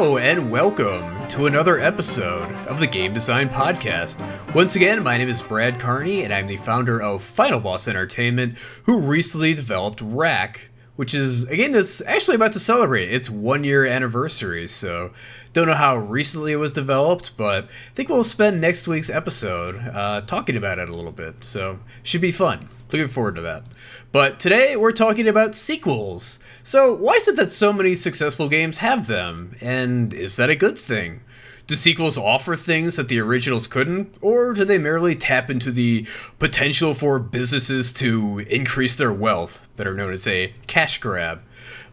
Hello and welcome to another episode of the Game Design Podcast. Once again, my name is Brad Carney and I'm the founder of Final Boss Entertainment, who recently developed Rack, which is a game that's actually about to celebrate its 1-year anniversary, so don't know how recently it was developed, but I think we'll spend next week's episode talking about it a little bit, so should be fun. Looking forward to that. But today we're talking about sequels. So why is it that so many successful games have them? And is that a good thing? Do sequels offer things that the originals couldn't? Or do they merely tap into the potential for businesses to increase their wealth, better known as a cash grab?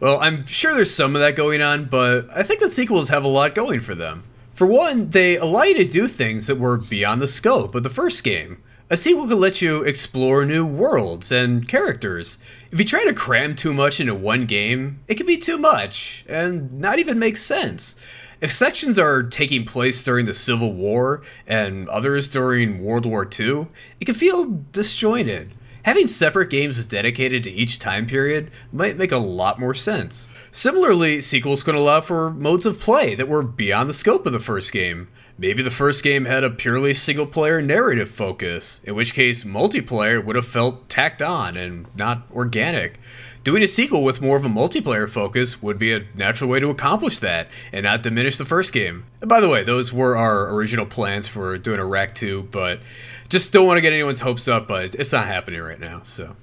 Well, I'm sure there's some of that going on, but I think that sequels have a lot going for them. For one, they allow you to do things that were beyond the scope of the first game. A sequel can let you explore new worlds and characters. If you try to cram too much into one game, it can be too much, and not even make sense. If sections are taking place during the Civil War, and others during World War II, it can feel disjointed. Having separate games dedicated to each time period might make a lot more sense. Similarly, sequels can allow for modes of play that were beyond the scope of the first game. Maybe the first game had a purely single-player narrative focus, in which case multiplayer would have felt tacked on and not organic. Doing a sequel with more of a multiplayer focus would be a natural way to accomplish that, and not diminish the first game. And by the way, those were our original plans for doing a Rack 2, but just don't want to get anyone's hopes up, but it's not happening right now, so.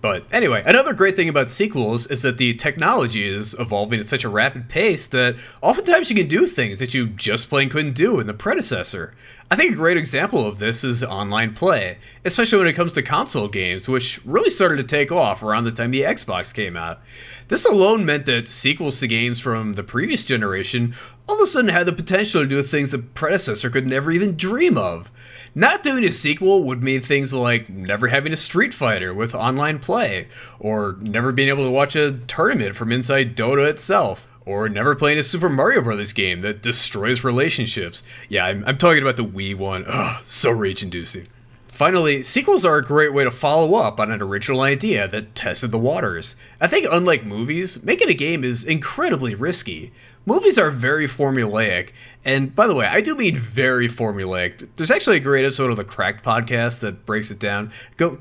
But anyway, another great thing about sequels is that the technology is evolving at such a rapid pace that oftentimes you can do things that you just plain couldn't do in the predecessor. I think a great example of this is online play, especially when it comes to console games, which really started to take off around the time the Xbox came out. This alone meant that sequels to games from the previous generation all of a sudden had the potential to do things the predecessor could never even dream of. Not doing a sequel would mean things like never having a Street Fighter with online play, or never being able to watch a tournament from inside Dota itself, or never playing a Super Mario Bros. Game that destroys relationships. Yeah, I'm talking about the Wii one. Ugh, so rage-inducing. Finally, sequels are a great way to follow up on an original idea that tested the waters. I think unlike movies, making a game is incredibly risky. Movies are very formulaic, and by the way, I do mean very formulaic. There's actually a great episode of the Cracked podcast that breaks it down. Go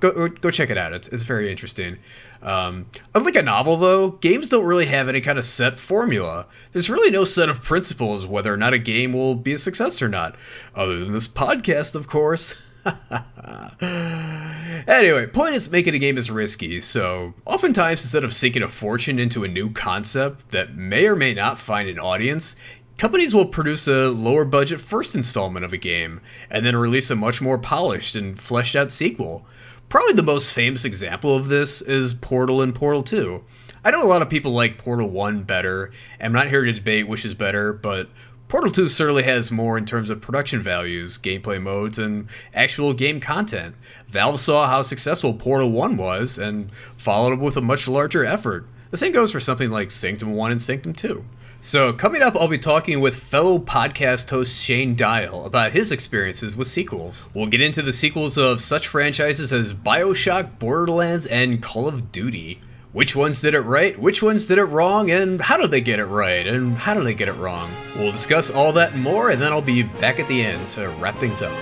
check it out. It's very interesting. Unlike a novel, though, games don't really have any kind of set formula. There's really no set of principles whether or not a game will be a success or not, other than this podcast, of course. Anyway, point is, making a game is risky, so oftentimes instead of sinking a fortune into a new concept that may or may not find an audience, companies will produce a lower budget first installment of a game, and then release a much more polished and fleshed out sequel. Probably the most famous example of this is Portal and Portal 2. I know a lot of people like Portal 1 better, and I'm not here to debate which is better, but Portal 2 certainly has more in terms of production values, gameplay modes, and actual game content. Valve saw how successful Portal 1 was and followed up with a much larger effort. The same goes for something like Sanctum 1 and Sanctum 2. So coming up, I'll be talking with fellow podcast host Shane Dyel about his experiences with sequels. We'll get into the sequels of such franchises as BioShock, Borderlands, and Call of Duty. Which ones did it right, which ones did it wrong, and how did they get it right, and how did they get it wrong? We'll discuss all that and more, and then I'll be back at the end to wrap things up.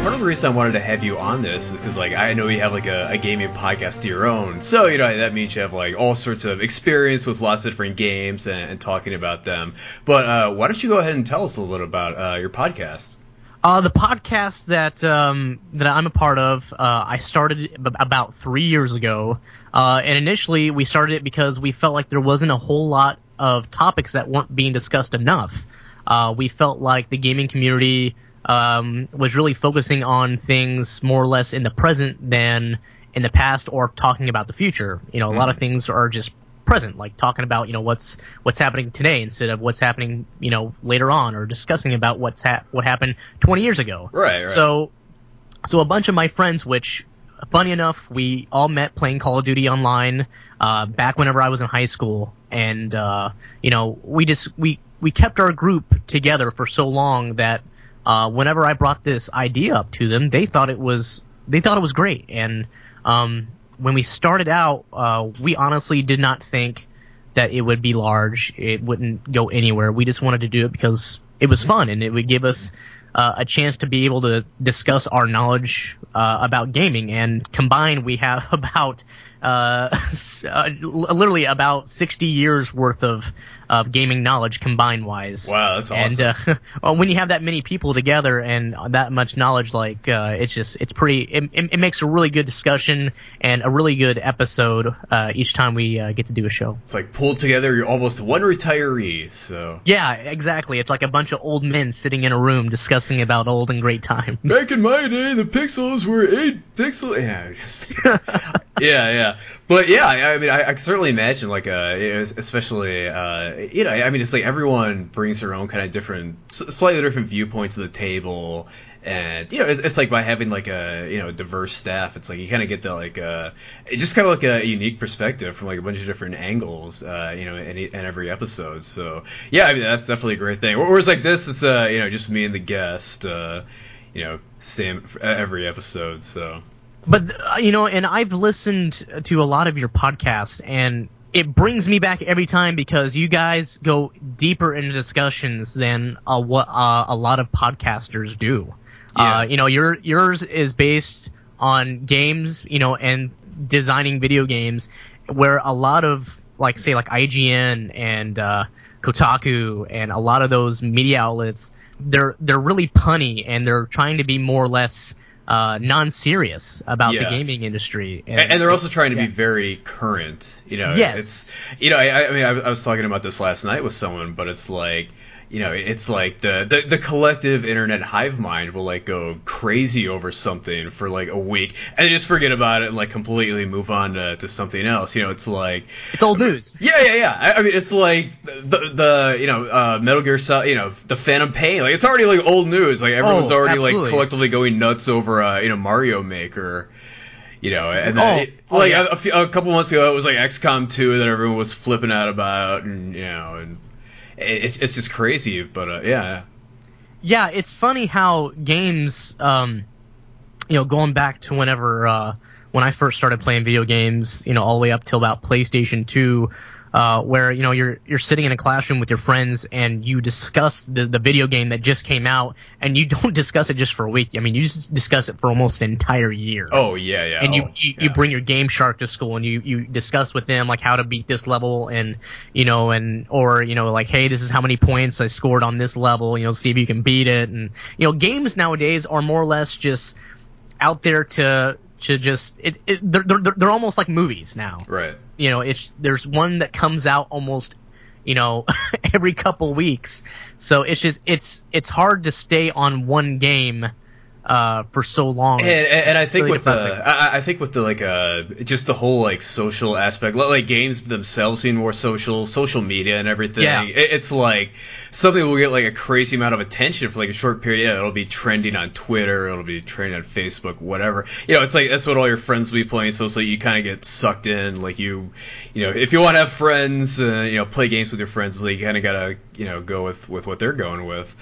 Part of the reason I wanted to have you on this is because, like, I know you have like a gaming podcast of your own, so you know that means you have like all sorts of experience with lots of different games and talking about them. But why don't you go ahead and tell us a little bit about your podcast? The podcast that I'm a part of, I started about 3 years ago, and initially we started it because we felt like there wasn't a whole lot of topics that weren't being discussed enough. We felt like the gaming community was really focusing on things more or less in the present than in the past, or talking about the future. You know, a lot of things are just present, like talking about, you know, what's happening today instead of what's happening, you know, later on, or discussing about what happened 20 years ago. Right. So a bunch of my friends, which, funny enough, we all met playing Call of Duty online back whenever I was in high school, and you know, we kept our group together for so long that Whenever I brought this idea up to them, they thought it was great. And when we started out, we honestly did not think that it would be large. It wouldn't go anywhere. We just wanted to do it because it was fun, and it would give us a chance to be able to discuss our knowledge about gaming. And combined, we have about literally about 60 years worth of gaming knowledge combined wise. Wow, that's awesome. And when you have that many people together and that much knowledge, like it makes a really good discussion and a really good episode each time we get to do a show. It's like pulled together, you're almost one retiree. So yeah, exactly. It's like a bunch of old men sitting in a room discussing about old and great times. Back in my day, the pixels were 8 pixels. Yeah. But yeah, I mean, I can certainly imagine, like, especially, you know, I mean, it's like everyone brings their own kind of different, slightly different viewpoints to the table, and you know, it's like by having like a, you know, diverse staff, it's like you kind of get the like just kind of like a unique perspective from like a bunch of different angles, you know, in every episode. So yeah, I mean, that's definitely a great thing. Whereas like this, it's you know, just me and the guest, you know, same every episode. So. But, you know, and I've listened to a lot of your podcasts, and it brings me back every time because you guys go deeper into discussions than what a lot of podcasters do. Yeah. You know, yours is based on games, you know, and designing video games, where a lot of, like, say, like IGN and Kotaku and a lot of those media outlets, they're really punny, and they're trying to be more or less non-serious about the gaming industry, and they're also trying to be very current. You know, it's, you know, I mean, I was talking about this last night with someone, but it's like, you know, it's like the collective internet hive mind will like go crazy over something for like a week and they just forget about it and like completely move on to something else. You know, it's like it's old news. Yeah. I mean, it's like the you know, Metal Gear Solid, you know, the Phantom Pain. Like, it's already like old news. Like everyone's already absolutely. Like collectively going nuts over you know, Mario Maker. You know, and then a couple months ago it was like XCOM 2 that everyone was flipping out about, and you know, and. It's just crazy, but yeah. It's funny how games, you know, going back to whenever when I first started playing video games, you know, all the way up till about PlayStation 2, where you know you're sitting in a classroom with your friends and you discuss the video game that just came out, and you don't discuss it just for a week. I mean, you just discuss it for almost an entire year. Oh yeah. And you bring your Game Shark to school and you discuss with them like how to beat this level, and you know, and or you know, like, hey, this is how many points I scored on this level. You know, see if you can beat it. And you know, games nowadays are more or less just out there to just they're almost like movies now. Right. You know, there's one that comes out almost, you know, every couple weeks. So it's just it's hard to stay on one game for so long. And I think really with the like just the whole like social aspect, like games themselves being more social media and everything. Yeah. It's like something will get like a crazy amount of attention for like a short period. Yeah, it'll be trending on Twitter, it'll be trending on Facebook, whatever. You know, it's like that's what all your friends will be playing, so you kind of get sucked in. Like you know, if you want to have friends, you know, play games with your friends, like you kind of gotta, you know, go with what they're going with.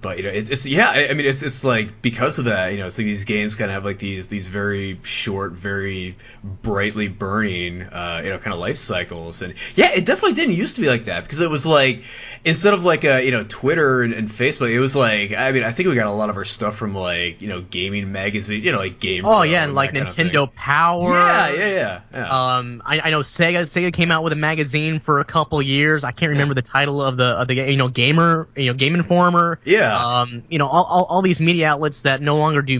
But you know, it's yeah. I mean, it's like because of that, you know, it's like these games kind of have like these very short, very brightly burning, you know, kind of life cycles. And yeah, it definitely didn't used to be like that, because it was like instead of like you know, Twitter and Facebook, it was like, I mean, I think we got a lot of our stuff from like, you know, gaming magazines, you know, like Game. Oh yeah, and like Nintendo Power. Yeah. I know Sega came out with a magazine for a couple years. I can't remember the title of the you know, Gamer, you know, Game Informer. Yeah. You know, all these media outlets that no longer do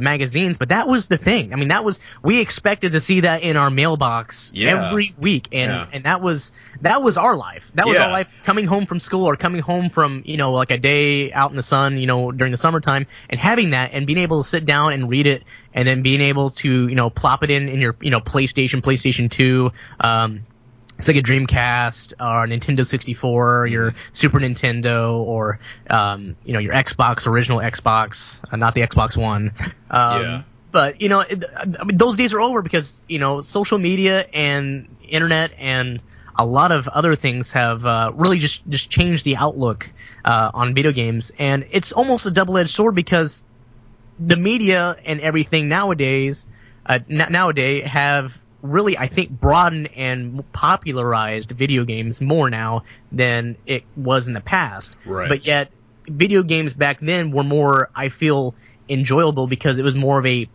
magazines, but that was the thing. I mean, that was, we expected to see that in our mailbox every week, and that was our life. That was our life, coming home from school or coming home from, you know, like a day out in the sun, you know, during the summertime, and having that and being able to sit down and read it, and then being able to, you know, plop it in your, you know, PlayStation 2, Sega Dreamcast or Nintendo 64, or your Super Nintendo, or you know, your Xbox, original Xbox, not the Xbox One. But you know, I mean, those days are over because, you know, social media and internet and a lot of other things have really just changed the outlook on video games. And it's almost a double-edged sword because the media and everything nowadays have really, I think, broadened and popularized video games more now than it was in the past. Right. But yet, video games back then were more, I feel, enjoyable because it was more of a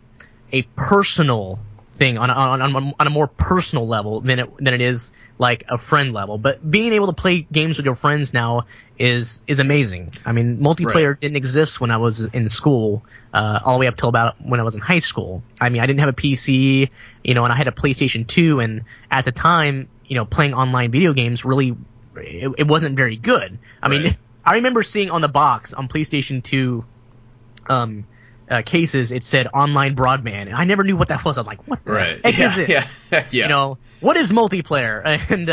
personal thing on a more personal level than it is like a friend level. But being able to play games with your friends now is amazing. I mean, multiplayer didn't exist when I was in school, all the way up till about when I was in high school. I mean, I didn't have a PC, you know, and I had a PlayStation 2, and at the time, you know, playing online video games really it wasn't very good. I mean, I remember seeing on the box on PlayStation 2 cases, it said online broadband, and I never knew what that was. I'm like, what the heck is this? Yeah. You know, what is multiplayer? And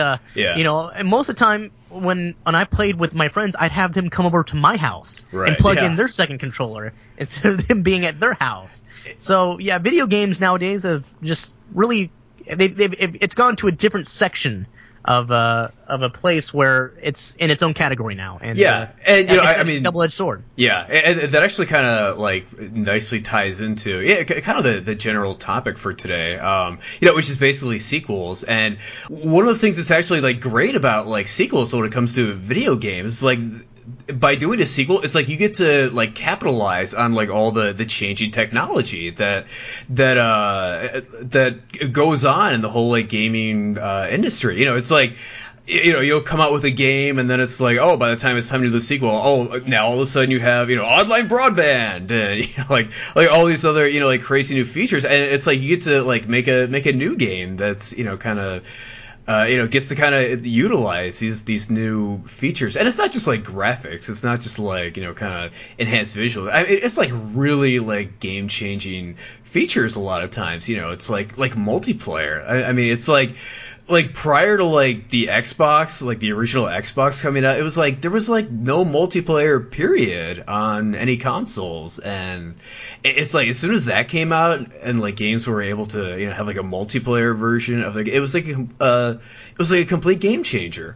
you know, and most of the time when I played with my friends, I'd have them come over to my house and plug in their second controller instead of them being at their house. So yeah, video games nowadays have just really it's gone to a different section of a place where it's in its own category now, and you know, I mean, it's a double-edged sword. Yeah, and that actually kind of like nicely ties into kind of the general topic for today, you know, which is basically sequels. And one of the things that's actually like great about like sequels when it comes to video games, like, by doing a sequel, it's like you get to like capitalize on like all the changing technology that goes on in the whole like gaming industry. You know, it's like, you know, you'll come out with a game, and then it's like, oh, by the time it's time to do the sequel, oh, now all of a sudden you have, you know, online broadband, and you know, like all these other, you know, like crazy new features, and it's like you get to like make a new game that's, you know, kind of. You know, gets to kind of utilize these new features, and it's not just like graphics. It's not just like, you know, kind of enhanced visuals. I mean, it's like really like game changing features a lot of times. You know, it's like multiplayer. I mean, it's like prior to like the Xbox, like the original Xbox coming out, it was like there was like no multiplayer period on any consoles, and it's like as soon as that came out and like games were able to, you know, have like a multiplayer version of the game, it was like a complete game changer.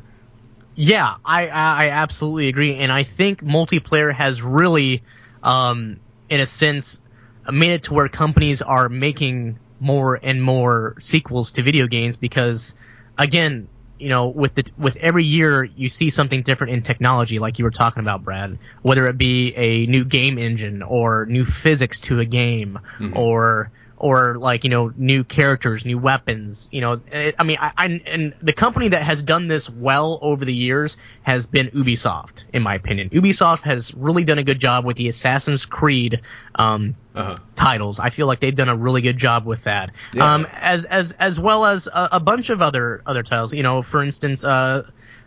Yeah, I absolutely agree, and I think multiplayer has really, in a sense, made it to where companies are making more and more sequels to video games because, again, you know, with every year you see something different in technology, like you were talking about, Brad, whether it be a new game engine or new physics to a game, or like, you know, new characters, new weapons. You know, I mean, and the company that has done this well over the years has been Ubisoft, in my opinion. Ubisoft has really done a good job with the Assassin's Creed titles. I feel like they've done a really good job with that, as well as a bunch of other titles. You know, for instance,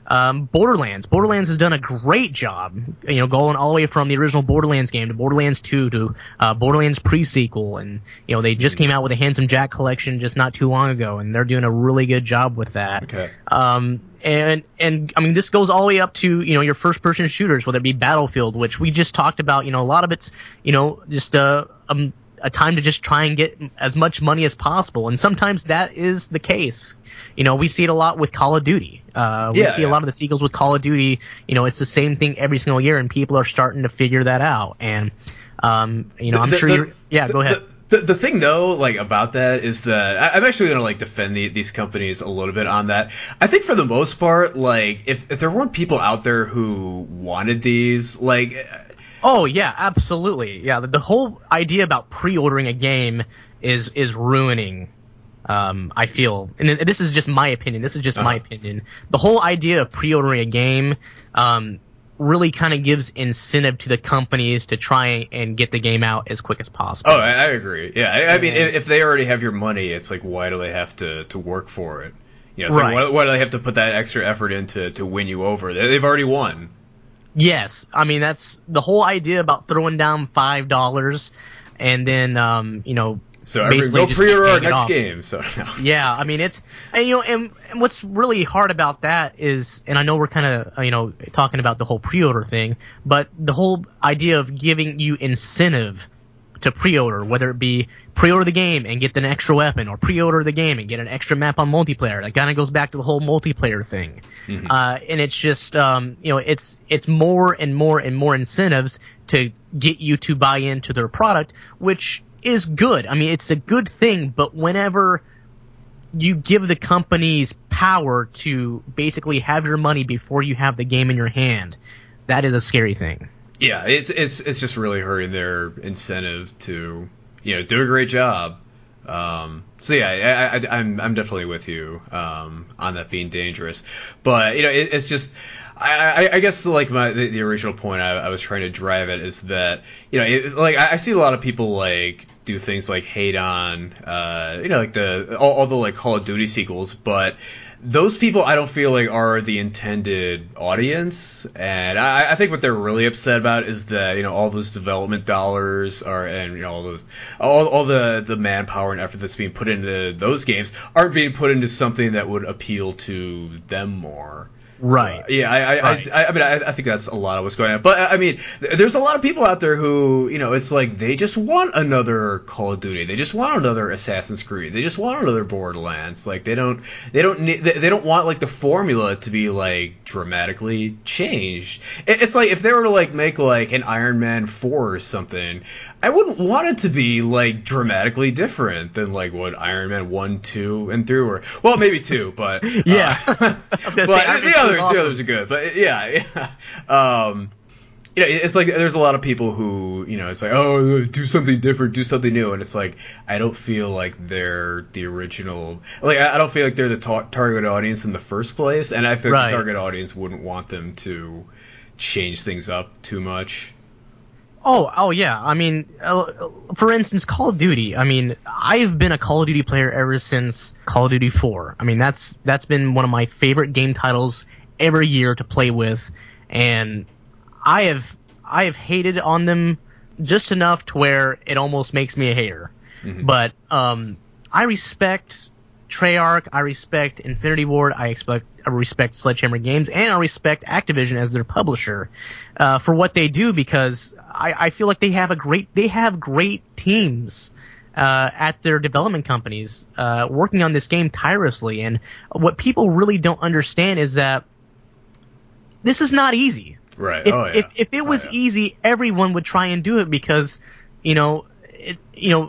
Borderlands. Borderlands has done a great job, you know, going all the way from the original Borderlands game to Borderlands 2 to Borderlands pre-sequel, and you know, they just came out with a Handsome Jack collection just not too long ago, and they're doing a really good job with that. Okay. And I mean, this goes all the way up to, you know, your first-person shooters, whether it be Battlefield, which we just talked about. You know, a lot of it's, you know, just a time to just try and get as much money as possible, and sometimes that is the case. You know, we see it a lot with Call of Duty. We see a lot of the sequels with Call of Duty. You know, it's the same thing every single year, and people are starting to figure that out. And you know, go ahead. The thing though, like, about that is that I'm actually gonna like defend these companies a little bit on that. I think for the most part, like, if there weren't people out there who wanted these, like. Oh yeah, absolutely. Yeah, the whole idea about pre-ordering a game is ruining. I feel, and this is just my opinion. The whole idea of pre-ordering a game really kind of gives incentive to the companies to try and get the game out as quick as possible. Oh, I agree. Yeah, I mean, if they already have your money, it's like, why do they have to work for it? You know, it's like, why do they have to put that extra effort into to win you over? They've already won. Yes, I mean, that's the whole idea about throwing down $5 and then, you know, so go pre-order our next game. So no. Yeah, I mean, it's, and you know, and what's really hard about that is, and I know we're kind of, you know, talking about the whole pre-order thing, but the whole idea of giving you incentive to pre-order, whether it be pre-order the game and get an extra weapon, or pre-order the game and get an extra map on multiplayer. That kind of goes back to the whole multiplayer thing. Mm-hmm. And it's just, you know, it's more and more and more incentives to get you to buy into their product, which is good. I mean, it's a good thing, but whenever you give the companies power to basically have your money before you have the game in your hand, that is a scary thing. Yeah, it's just really hurting their incentive to, you know, do a great job. So yeah, I'm definitely with you on that being dangerous. But you know, it's just I guess like the original point I was trying to drive at is that, you know, like I see a lot of people like do things like hate on you know, like the all the like Call of Duty sequels, but those people I don't feel like are the intended audience, and I think what they're really upset about is that, you know, all those development dollars are, and you know, all those all the manpower and effort that's being put into those games aren't being put into something that would appeal to them more. Right. So, yeah, right. I mean, I think that's a lot of what's going on. But, I mean, there's a lot of people out there who, you know, it's like they just want another Call of Duty. They just want another Assassin's Creed. They just want another Borderlands. Like, they don't want, like, the formula to be, like, dramatically changed. It's like, if they were to, like, make, like, an Iron Man 4 or something, I wouldn't want it to be, like, dramatically different than, like, what Iron Man 1, 2, and 3 were. Well, maybe 2, but... yeah. The others are good, but yeah. You know, it's like there's a lot of people who, you know, it's like, oh, do something different, do something new, and it's like I don't feel like they're the original. Like I don't feel like they're the target audience in the first place, and I feel like the target audience wouldn't want them to change things up too much. Oh yeah. I mean, for instance, Call of Duty. I mean, I've been a Call of Duty player ever since Call of Duty 4. I mean, that's been one of my favorite game titles every year to play with, and I have hated on them just enough to where it almost makes me a hater. Mm-hmm. But I respect Treyarch. I respect Infinity Ward. I respect Sledgehammer Games, and I respect Activision as their publisher for what they do, because I feel like they have great teams at their development companies working on this game tirelessly. And what people really don't understand is that this is not easy. Right. If it was easy, everyone would try and do it, because you know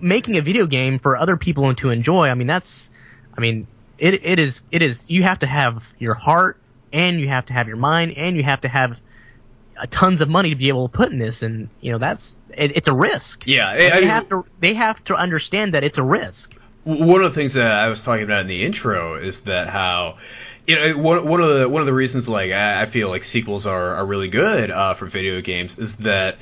making a video game for other people to enjoy. I mean, it is. You have to have your heart, and you have to have your mind, and you have to have tons of money to be able to put in this, and you know it's a risk. Yeah, they have to understand that it's a risk. One of the things that I was talking about in the intro is that how, you know, one of the reasons like I feel like sequels are really good for video games is that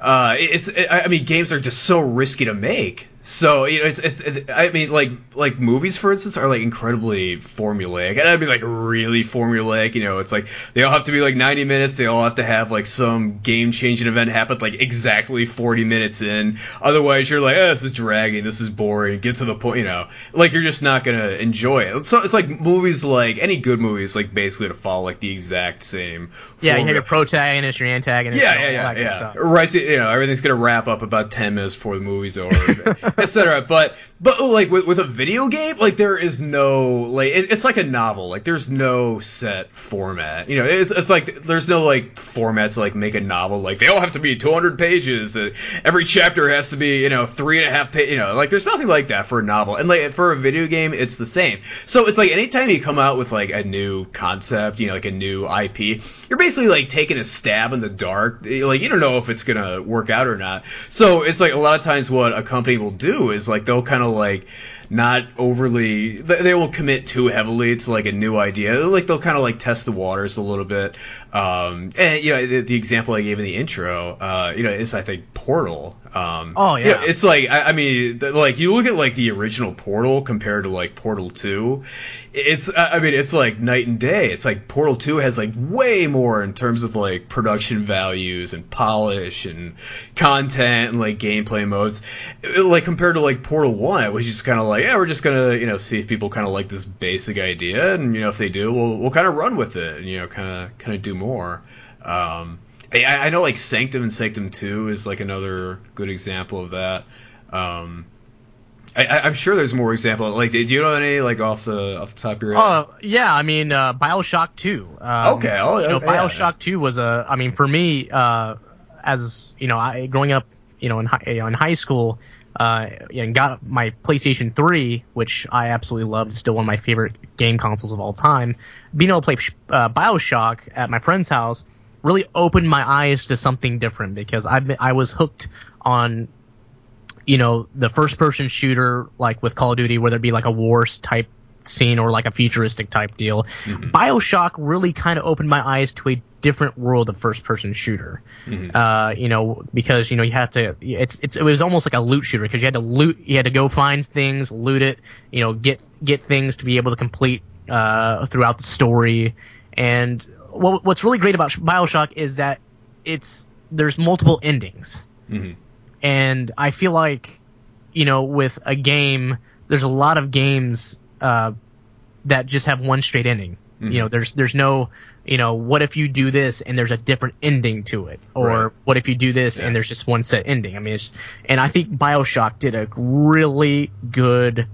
games are just so risky to make. So, you know, like movies, for instance, are like incredibly formulaic, and I'd be like really formulaic. You know, it's like they all have to be like 90 minutes. They all have to have like some game-changing event happen like exactly 40 minutes in. Otherwise, you're like, oh, this is dragging. This is boring. Get to the point. You know, like you're just not gonna enjoy it. So it's like movies, like any good movies, like basically to follow like the exact same. Yeah, you have your protagonist, your antagonist. Yeah, all that good stuff. Right. So, you know, everything's gonna wrap up about 10 minutes before the movie's over. Etc. But like with a video game, like there is no like it's like a novel. Like there's no set format. You know, it's like there's no like format to like make a novel. Like they all have to be 200 pages. Every chapter has to be, you know, 3.5 pages. You know, like there's nothing like that for a novel. And like for a video game, it's the same. So it's like anytime you come out with like a new concept, you know, like a new IP, you're basically like taking a stab in the dark. Like you don't know if it's gonna work out or not. So it's like a lot of times what a company will do is like they'll kind of like not overly they won't commit too heavily to like a new idea. Like they'll kind of like test the waters a little bit, and you know the example I gave in the intro, you know, is I think Portal. Oh yeah, you know, it's like I mean like you look at like the original Portal compared to like Portal 2, it's I mean it's like night and day. It's like Portal 2 has like way more in terms of like production values and polish and content and like gameplay modes, like compared to like Portal 1, it was just kind of like, yeah, we're just gonna, you know, see if people kind of like this basic idea, and you know if they do, we'll kind of run with it, and you know kind of do more. I know like Sanctum and Sanctum 2 is like another good example of that. I'm sure there's more examples. Like, do you know any like off the top of your head? Yeah, I mean, BioShock 2. Okay, BioShock 2 was a. I mean, for me, as you know, growing up, you know, in high school, and got my PlayStation 3, which I absolutely loved. Still one of my favorite game consoles of all time. Being able to play BioShock at my friend's house really opened my eyes to something different, because I was hooked on, you know, the first-person shooter, like with Call of Duty, whether it be like a war-type scene or like a futuristic-type deal. Mm-hmm. BioShock really kind of opened my eyes to a different world of first-person shooter. Mm-hmm. You know, because, you know, you have to... It was almost like a loot shooter, because you had to loot... You had to go find things, loot it, you know, get things to be able to complete throughout the story. And what's really great about BioShock is that there's multiple endings. Mm-hmm. And I feel like, you know, with a game, there's a lot of games that just have one straight ending. Mm-hmm. You know, there's no, you know, what if you do this and there's a different ending to it, or right. What if you do this and there's just one set ending. I mean, and I think BioShock did a really good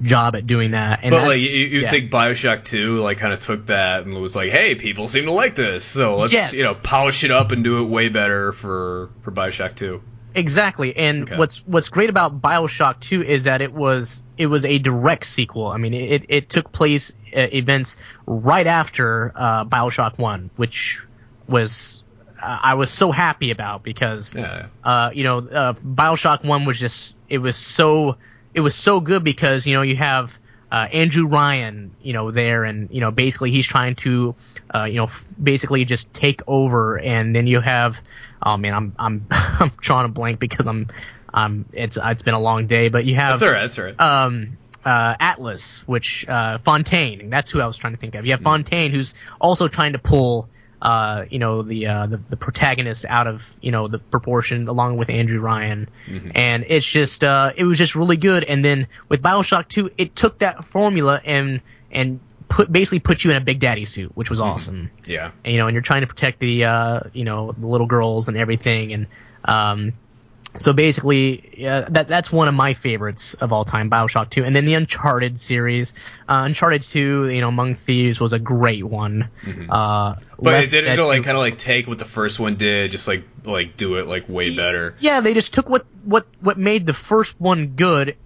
job at doing that. And but like you think BioShock 2 like kind of took that and was like, hey, people seem to like this, so let's you know, polish it up and do it way better for BioShock 2. Exactly, and what's great about BioShock 2 is that it was a direct sequel. I mean, it took place events right after BioShock 1, which was I was so happy about, because you know, BioShock 1 was just it was so good, because you know you have Andrew Ryan, you know, there, and you know basically he's trying to you know basically just take over, and then you have. Oh man, I'm drawing a blank because it's been a long day, but you have that's all right. Atlas, which Fontaine, that's who I was trying to think of. You have Fontaine, who's also trying to pull you know the protagonist out of, you know, the proportion, along with Andrew Ryan. Mm-hmm. And it's just it was just really good. And then with BioShock 2, it took that formula and basically put you in a big daddy suit, which was awesome. Yeah, and, you know, and you're trying to protect the you know the little girls and everything, and so basically that's one of my favorites of all time, BioShock 2. And then the Uncharted series, Uncharted 2, you know, Among Thieves was a great one. Mm-hmm. But it didn't like kind of like take what the first one did, just like do it like way better. Yeah, they just took what made the first one good.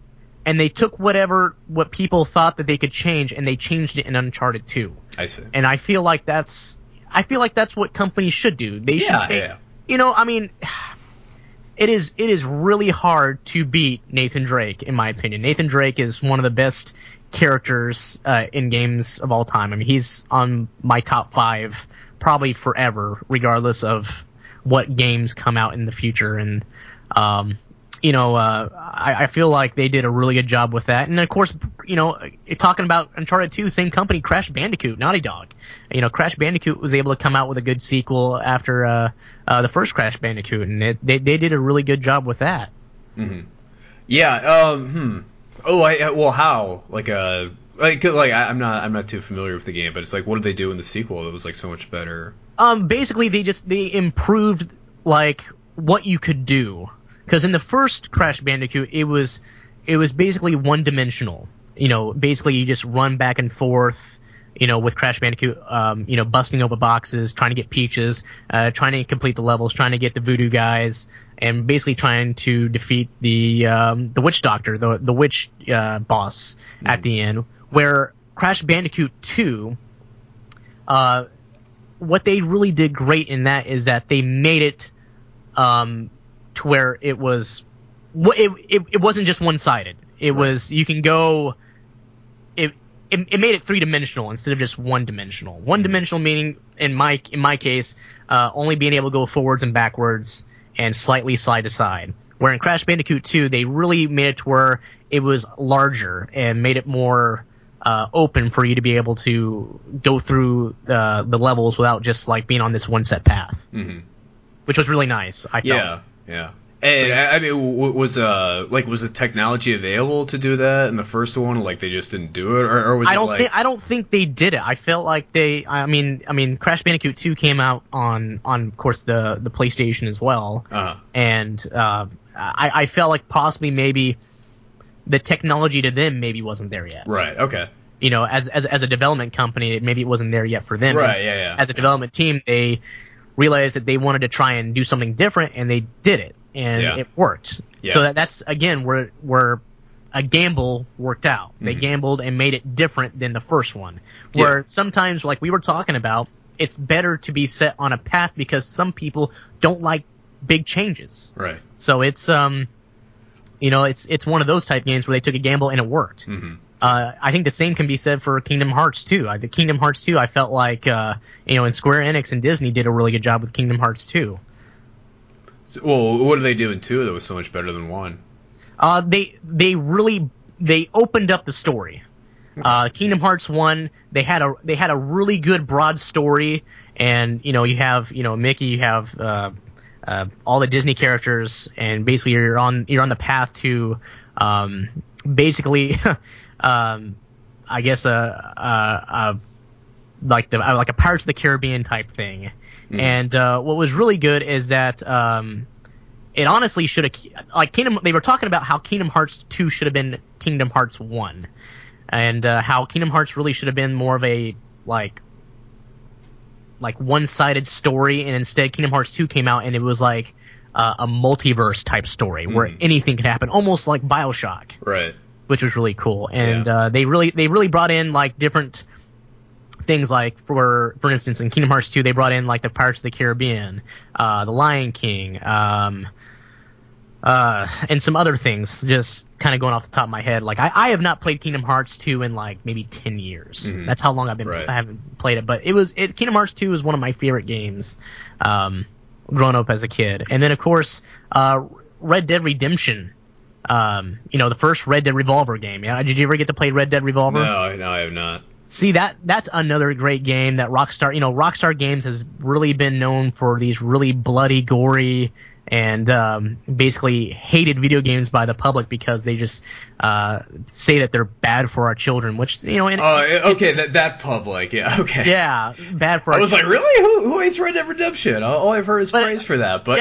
And they took what people thought that they could change, and they changed it in Uncharted 2. I see. And I feel like that's what companies should do. They should take, you know, I mean, it is really hard to beat Nathan Drake, in my opinion. Nathan Drake is one of the best characters in games of all time. I mean, he's on my top 5 probably forever, regardless of what games come out in the future. And you know, I feel like they did a really good job with that. And, of course, you know, talking about Uncharted 2, same company, Crash Bandicoot, Naughty Dog. You know, Crash Bandicoot was able to come out with a good sequel after the first Crash Bandicoot, and they did a really good job with that. Mm-hmm. Yeah. Oh, well, how? I'm not too familiar with the game, but it's like, what did they do in the sequel that was, like, so much better? Basically, they improved, like, what you could do. Because in the first Crash Bandicoot, it was basically one-dimensional. You know, basically you just run back and forth, you know, with Crash Bandicoot, you know, busting open boxes, trying to get Peaches, trying to complete the levels, trying to get the voodoo guys, and basically trying to defeat the witch doctor, the witch boss at the end. Where Crash Bandicoot 2, what they really did great in that is that they made it... to where it wasn't just one-sided. It was, you can go, it made it three-dimensional instead of just one-dimensional. One-dimensional meaning, in my case, only being able to go forwards and backwards and slightly side to side. Where in Crash Bandicoot 2, they really made it to where it was larger and made it more open for you to be able to go through the levels without just, like, being on this one-set path. Mm-hmm. Which was really nice, I felt. Yeah. And I mean, was the technology available to do that in the first one? Like they just didn't do it, or was I don't think they did it. I felt like they. I mean, Crash Bandicoot 2 came out on of course the PlayStation as well, and I felt like possibly maybe the technology to them maybe wasn't there yet. Right. Okay. You know, as a development company, maybe it wasn't there yet for them. Right. And yeah. As a development team, they realized that they wanted to try and do something different, and they did it. And it worked. Yeah. So that's again where a gamble worked out. Mm-hmm. They gambled and made it different than the first one. Where sometimes, like we were talking about, it's better to be set on a path because some people don't like big changes. Right. So it's it's one of those type games where they took a gamble and it worked. Mm-hmm. I think the same can be said for Kingdom Hearts 2. The Kingdom Hearts 2, I felt like and Square Enix and Disney did a really good job with Kingdom Hearts 2. Well, what did they do in 2 that was so much better than 1? They opened up the story. Kingdom Hearts 1, they had a really good broad story, and you have Mickey, you have all the Disney characters, and basically you're on the path to basically I guess like a Pirates of the Caribbean type thing. And what was really good is that it honestly should have they were talking about how Kingdom Hearts 2 should have been Kingdom Hearts 1, and how Kingdom Hearts really should have been more of a like one-sided story, and instead Kingdom Hearts 2 came out and it was like a multiverse type story where anything could happen, almost like BioShock, right? Which was really cool. And they really brought in like different things, like for instance in Kingdom Hearts 2 they brought in like the Pirates of the Caribbean, the Lion King, and some other things just kind of going off the top of my head. Like I have not played Kingdom Hearts 2 in like maybe 10 years. Mm-hmm. That's how long I've been I haven't played it, but Kingdom Hearts 2 is one of my favorite games growing up as a kid. And then of course Red Dead Redemption. The first Red Dead Revolver game. Yeah, did you ever get to play Red Dead Revolver? No, I have not. See, that's another great game that Rockstar, Rockstar Games has really been known for these really bloody, gory, and basically hated video games by the public because they just say that they're bad for our children, which, that public, Yeah, bad for our children. I was like, really? Who hates Red Dead Redemption? All I've heard is praise for that, but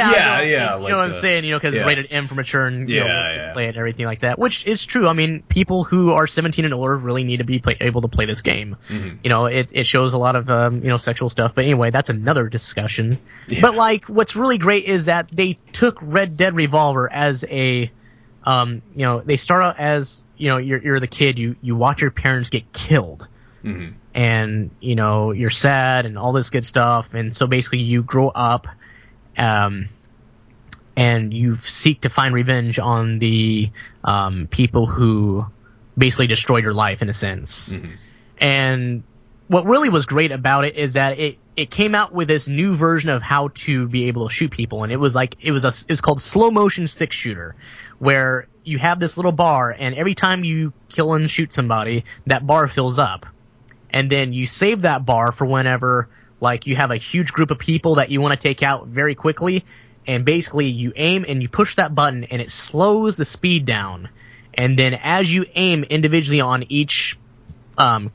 what I'm saying, because it's rated M for mature and, play it and everything like that, which is true. I mean, people who are 17 and older really need to be able to play this game. Mm-hmm. It shows a lot of, sexual stuff, but anyway, that's another discussion. Yeah. But, what's really great is that they took Red Dead Revolver as a, they start out as, you're the kid, you watch your parents get killed, mm-hmm. and, you're sad and all this good stuff, and so basically you grow up, and you seek to find revenge on the people who basically destroyed your life in a sense. Mm-hmm. And what really was great about it is that it came out with this new version of how to be able to shoot people, and it was called slow motion six shooter, where you have this little bar, and every time you kill and shoot somebody, that bar fills up, and then you save that bar for whenever you have a huge group of people that you want to take out very quickly, and basically you aim and you push that button, and it slows the speed down, and then as you aim individually on each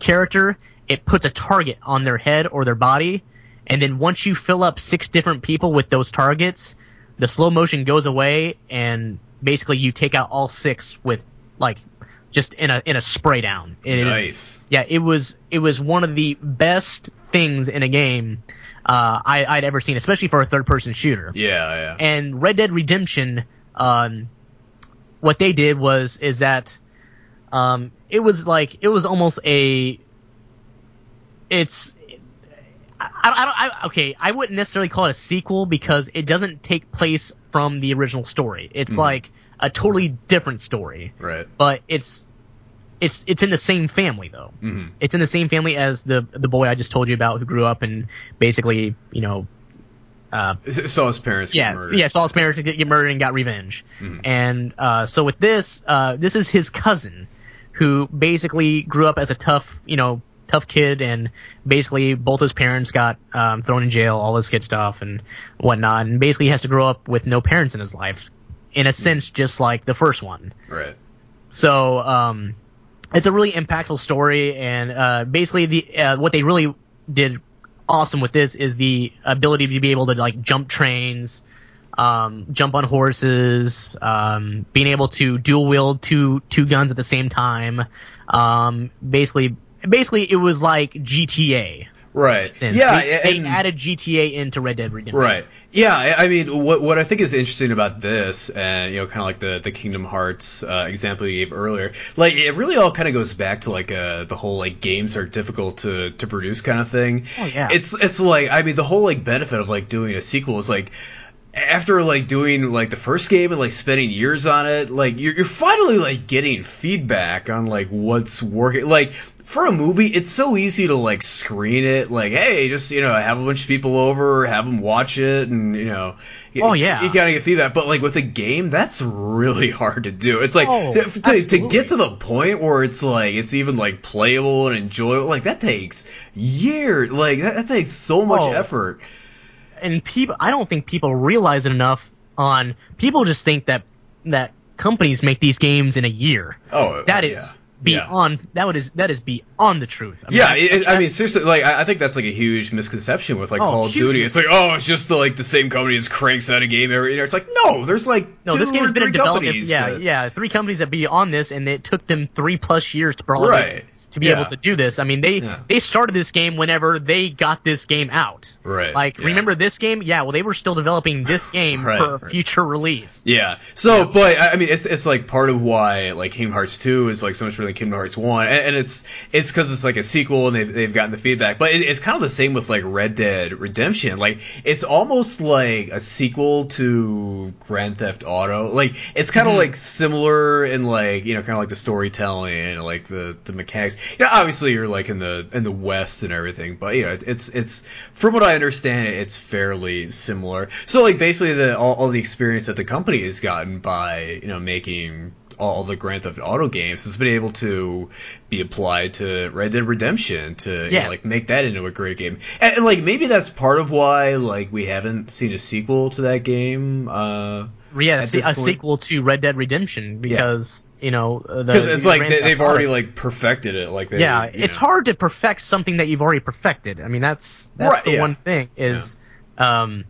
character, it puts a target on their head or their body, and then once you fill up six different people with those targets, the slow motion goes away, and basically you take out all six with just in a spray down. Nice. It was one of the best things in a game I'd ever seen, especially for a third person shooter. Yeah. And Red Dead Redemption, what they did is that it was almost a. I wouldn't necessarily call it a sequel because it doesn't take place from the original story. It's like a totally different story. Right. But it's in the same family though. Mm-hmm. It's in the same family as the boy I just told you about who grew up and basically, saw his parents get murdered. Yeah, saw his parents get murdered and got revenge. Mm-hmm. And so with this, this is his cousin who basically grew up as a tough kid, and basically both his parents got thrown in jail, all this good stuff and whatnot, and basically has to grow up with no parents in his life. in a sense, just like the first one. Right. So it's a really impactful story, and basically the what they really did awesome with this is the ability to be able to like jump trains, jump on horses, being able to dual wield two guns at the same time. Basically it was like GTA. Right. Yeah, they added GTA into Red Dead Redemption. Right. Yeah, I mean, what I think is interesting about this, and you know, kind of like the Kingdom Hearts example you gave earlier, like it really all kind of goes back to like the whole like games are difficult to produce kind of thing. Oh yeah. It's like, I mean, the whole like benefit of like doing a sequel is like, after like doing like the first game and like spending years on it, like you're finally like getting feedback on like what's working. Like for a movie, it's so easy to like screen it, like, hey, just, you know, have a bunch of people over, have them watch it, and you know, oh yeah, you gotta get feedback. But like with a game, that's really hard to do. It's like to get to the point where it's like it's even like playable and enjoyable. Like that takes years. Like that takes so much effort. And people, I don't think people realize it enough. On people just think that companies make these games in a year. Oh, that is beyond. Yeah. That is beyond the truth. I mean, yeah, I mean seriously, like I think that's like a huge misconception with like Call of Duty. It's like, oh, it's just the same company just cranks out a game every year. It's like, no, there's like this game's been in development. Yeah, three companies that be on this, and it took them 3+ years to probably to be able to do this. I mean, they started this game whenever they got this game out. Right. Like, remember this game? Yeah, well, they were still developing this game for future release. Yeah. So, but, I mean, it's like part of why, like, Kingdom Hearts 2 is, like, so much better than Kingdom Hearts 1. And it's because it's, like, a sequel and they've gotten the feedback. But it's kind of the same with, like, Red Dead Redemption. Like, it's almost like a sequel to Grand Theft Auto. Like, it's kind of, like, similar in, like, you know, kind of like the storytelling and, like, the mechanics. Yeah, obviously you're like in the West and everything, but you know it's from what I understand, it's fairly similar. So like basically all the experience that the company has gotten by, you know, making all the Grand Theft Auto games has been able to be applied to Red Dead Redemption to you know, like make that into a great game. And like maybe that's part of why like we haven't seen a sequel to that game. Yeah, a sequel to Red Dead Redemption because you know because it's like they've already like perfected it. Like it's hard to perfect something that you've already perfected. I mean that's right, the one thing is, you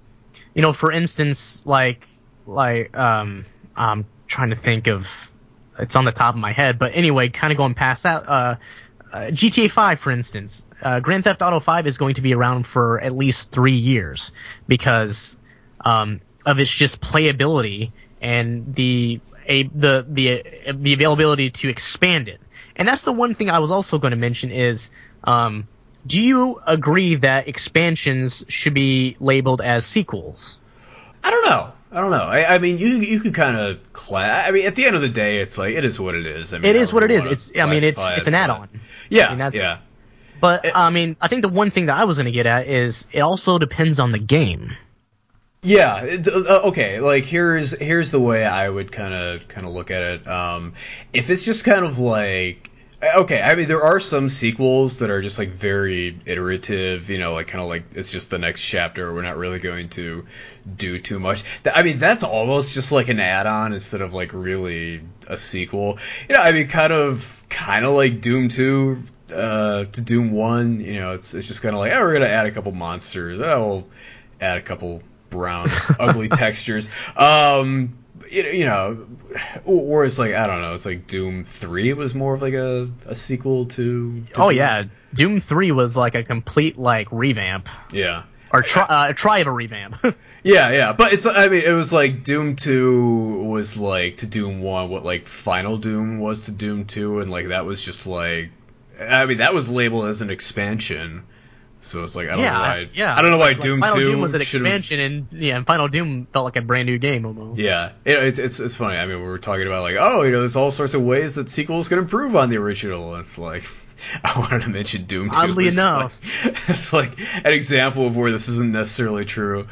know, for instance, like I'm trying to think of it's on the top of my head, but anyway, kind of going past that, GTA 5, for instance, Grand Theft Auto 5 is going to be around for at least 3 years because of its just playability and the availability to expand it. And that's the one thing I was also going to mention is, do you agree that expansions should be labeled as sequels? I don't know. I mean, you could kind of class. I mean, at the end of the day, it's like it is what it is. I mean, it is what it is. It's. I mean, it's an add-on. Yeah. I mean, yeah. But I mean, I think the one thing that I was going to get at is it also depends on the game. Yeah, okay, like here's the way I would kind of look at it. If it's just kind of like, okay, I mean, there are some sequels that are just like very iterative, you know, like kind of like it's just the next chapter. We're not really going to do too much. I mean, that's almost just like an add-on instead of like really a sequel. You know, I mean, kind of like Doom 2 to Doom 1, you know, it's just kind of like, oh, we're going to add a couple monsters. Oh, we'll add a couple brown ugly textures, you know, or it's like, I don't know, it's like Doom 3 was more of like a sequel to Doom. Yeah, Doom 3 was like a complete like revamp, try of a revamp. yeah but it's, I mean, it was like Doom 2 was like to Doom 1 what like Final Doom was to Doom 2, and like that was just like, I mean, that was labeled as an expansion. So it's like, I don't know why Doom 2 was an expansion, and Final Doom felt like a brand new game almost. Yeah, it's funny. I mean, we were talking about like, oh, you know, there's all sorts of ways that sequels can improve on the original. And it's like, I wanted to mention Doom 2. Oddly enough, like, it's like an example of where this isn't necessarily true.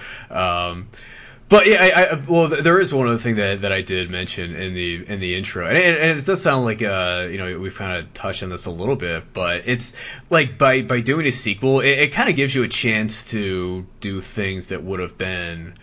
But yeah, well, there is one other thing that I did mention in the intro, and it does sound like we've kind of touched on this a little bit, but it's like by doing a sequel, it kind of gives you a chance to do things that would have been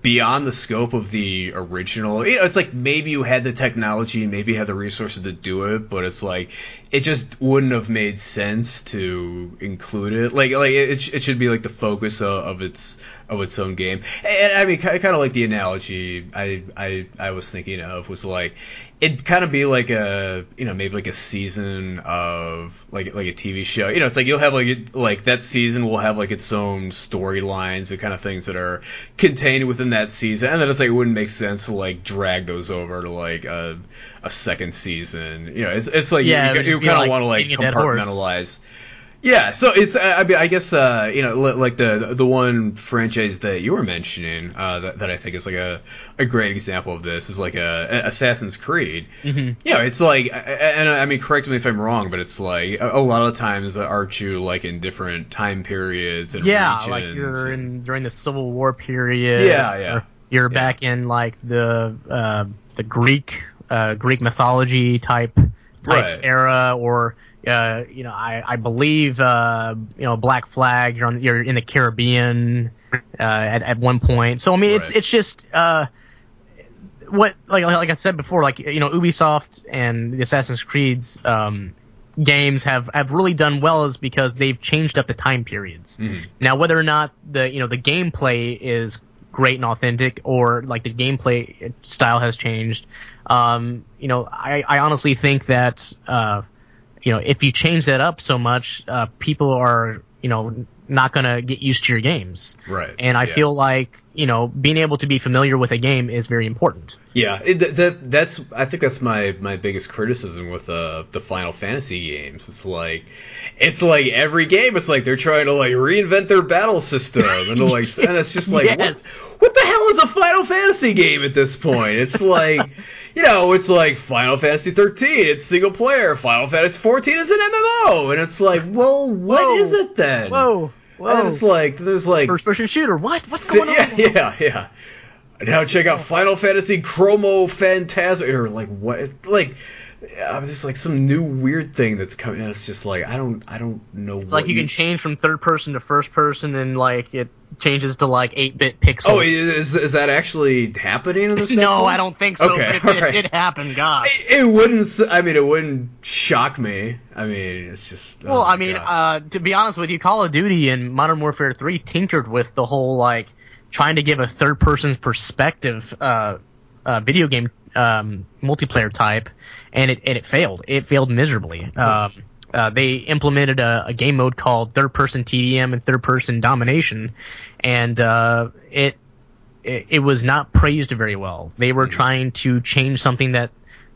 beyond the scope of the original. It's like maybe you had the technology, maybe you had the resources to do it, but it's like it just wouldn't have made sense to include it. Like it should be like the focus of its own game. And I mean, kind of like the analogy I was thinking of was like it'd kind of be like a, maybe like a season of like a TV show. It's like you'll have like that season will have like its own storylines and kind of things that are contained within that season, and then it's like it wouldn't make sense to like drag those over to like a second season. It's like, yeah, you kind of want to like compartmentalize. Yeah, so it's, I mean, I guess, like the one franchise that you were mentioning, that I think is like a great example of this is like a Assassin's Creed. Mm-hmm. It's like, and I mean, correct me if I'm wrong, but it's like a lot of times, aren't you like in different time periods and regions? Yeah, like you're during the Civil War period. Yeah. Or you're back in like the Greek mythology type right. era, or I believe Black Flag, you're in the Caribbean at one point. So I mean, right. it's just what like I said before, like Ubisoft and the Assassin's Creed's games have really done well is because they've changed up the time periods. Mm-hmm. Now, whether or not the gameplay is great and authentic, or like the gameplay style has changed, I honestly think that if you change that up so much, people are not gonna get used to your games, right? And I feel like being able to be familiar with a game is very important. Yeah, that's I think that's my biggest criticism with the Final Fantasy games. It's like every game, it's like they're trying to like reinvent their battle system, and it's just like what the hell is a Final Fantasy game at this point? It's like. It's like Final Fantasy 13, it's single player. Final Fantasy 14 is an MMO, and it's like, well, what is it then? Whoa! And it's like there's like first-person shooter. What's going on? Yeah. Now check out Final Fantasy Chromo Phantasm, or like what? Like, there's like some new weird thing that's coming, and it's just like I don't know. It's like you can change from third person to first person, and like it changes to like 8-bit pixels. Oh, is that actually happening in the system? No, I don't think so. Okay, it happened. God, it wouldn't. I mean, it wouldn't shock me. I mean, it's just. Well, I mean, to be honest with you, Call of Duty and Modern Warfare 3 tinkered with the whole like trying to give a third-person perspective video game multiplayer type, and it failed. It failed miserably. They implemented a game mode called third-person TDM and third-person domination, and it was not praised very well. They were trying to change something that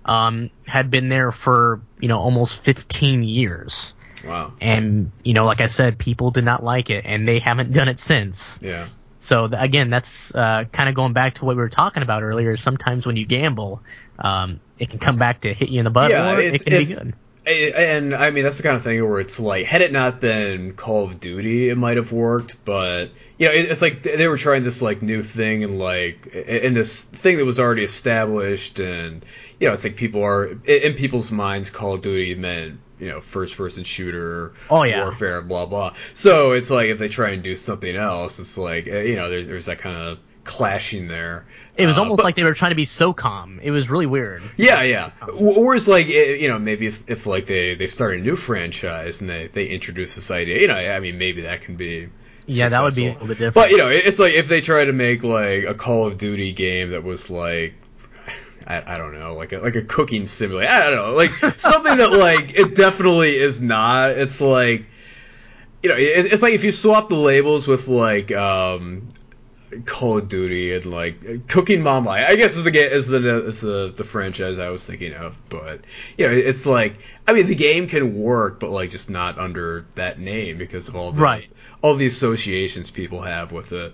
had been there for almost 15 years. Wow! And like I said, people did not like it, and they haven't done it since. Yeah. So again, that's kind of going back to what we were talking about earlier. Sometimes when you gamble, it can come back to hit you in the butt, or it can be good. And I mean, that's the kind of thing where it's like, had it not been Call of Duty, it might have worked. But it's like they were trying this like new thing, and like this thing that was already established, and it's like people are in people's minds, Call of Duty meant first person shooter, warfare, blah blah. So it's like if they try and do something else, it's like there's that kind of clashing there. It was almost like they were trying to be SOCOM. It was really weird. Yeah. Or it's like, maybe if like they start a new franchise and they introduce this idea, I mean, maybe that can be successful. That would be a little bit different. But, it's like if they try to make like a Call of Duty game that was like, I don't know, like a cooking simulator. I don't know, like something that like it definitely is not. It's like, it's like if you swap the labels with like, Call of Duty and like Cooking Mama, I guess is the franchise I was thinking of, but it's like, I mean, the game can work, but like just not under that name because of all the associations people have with it.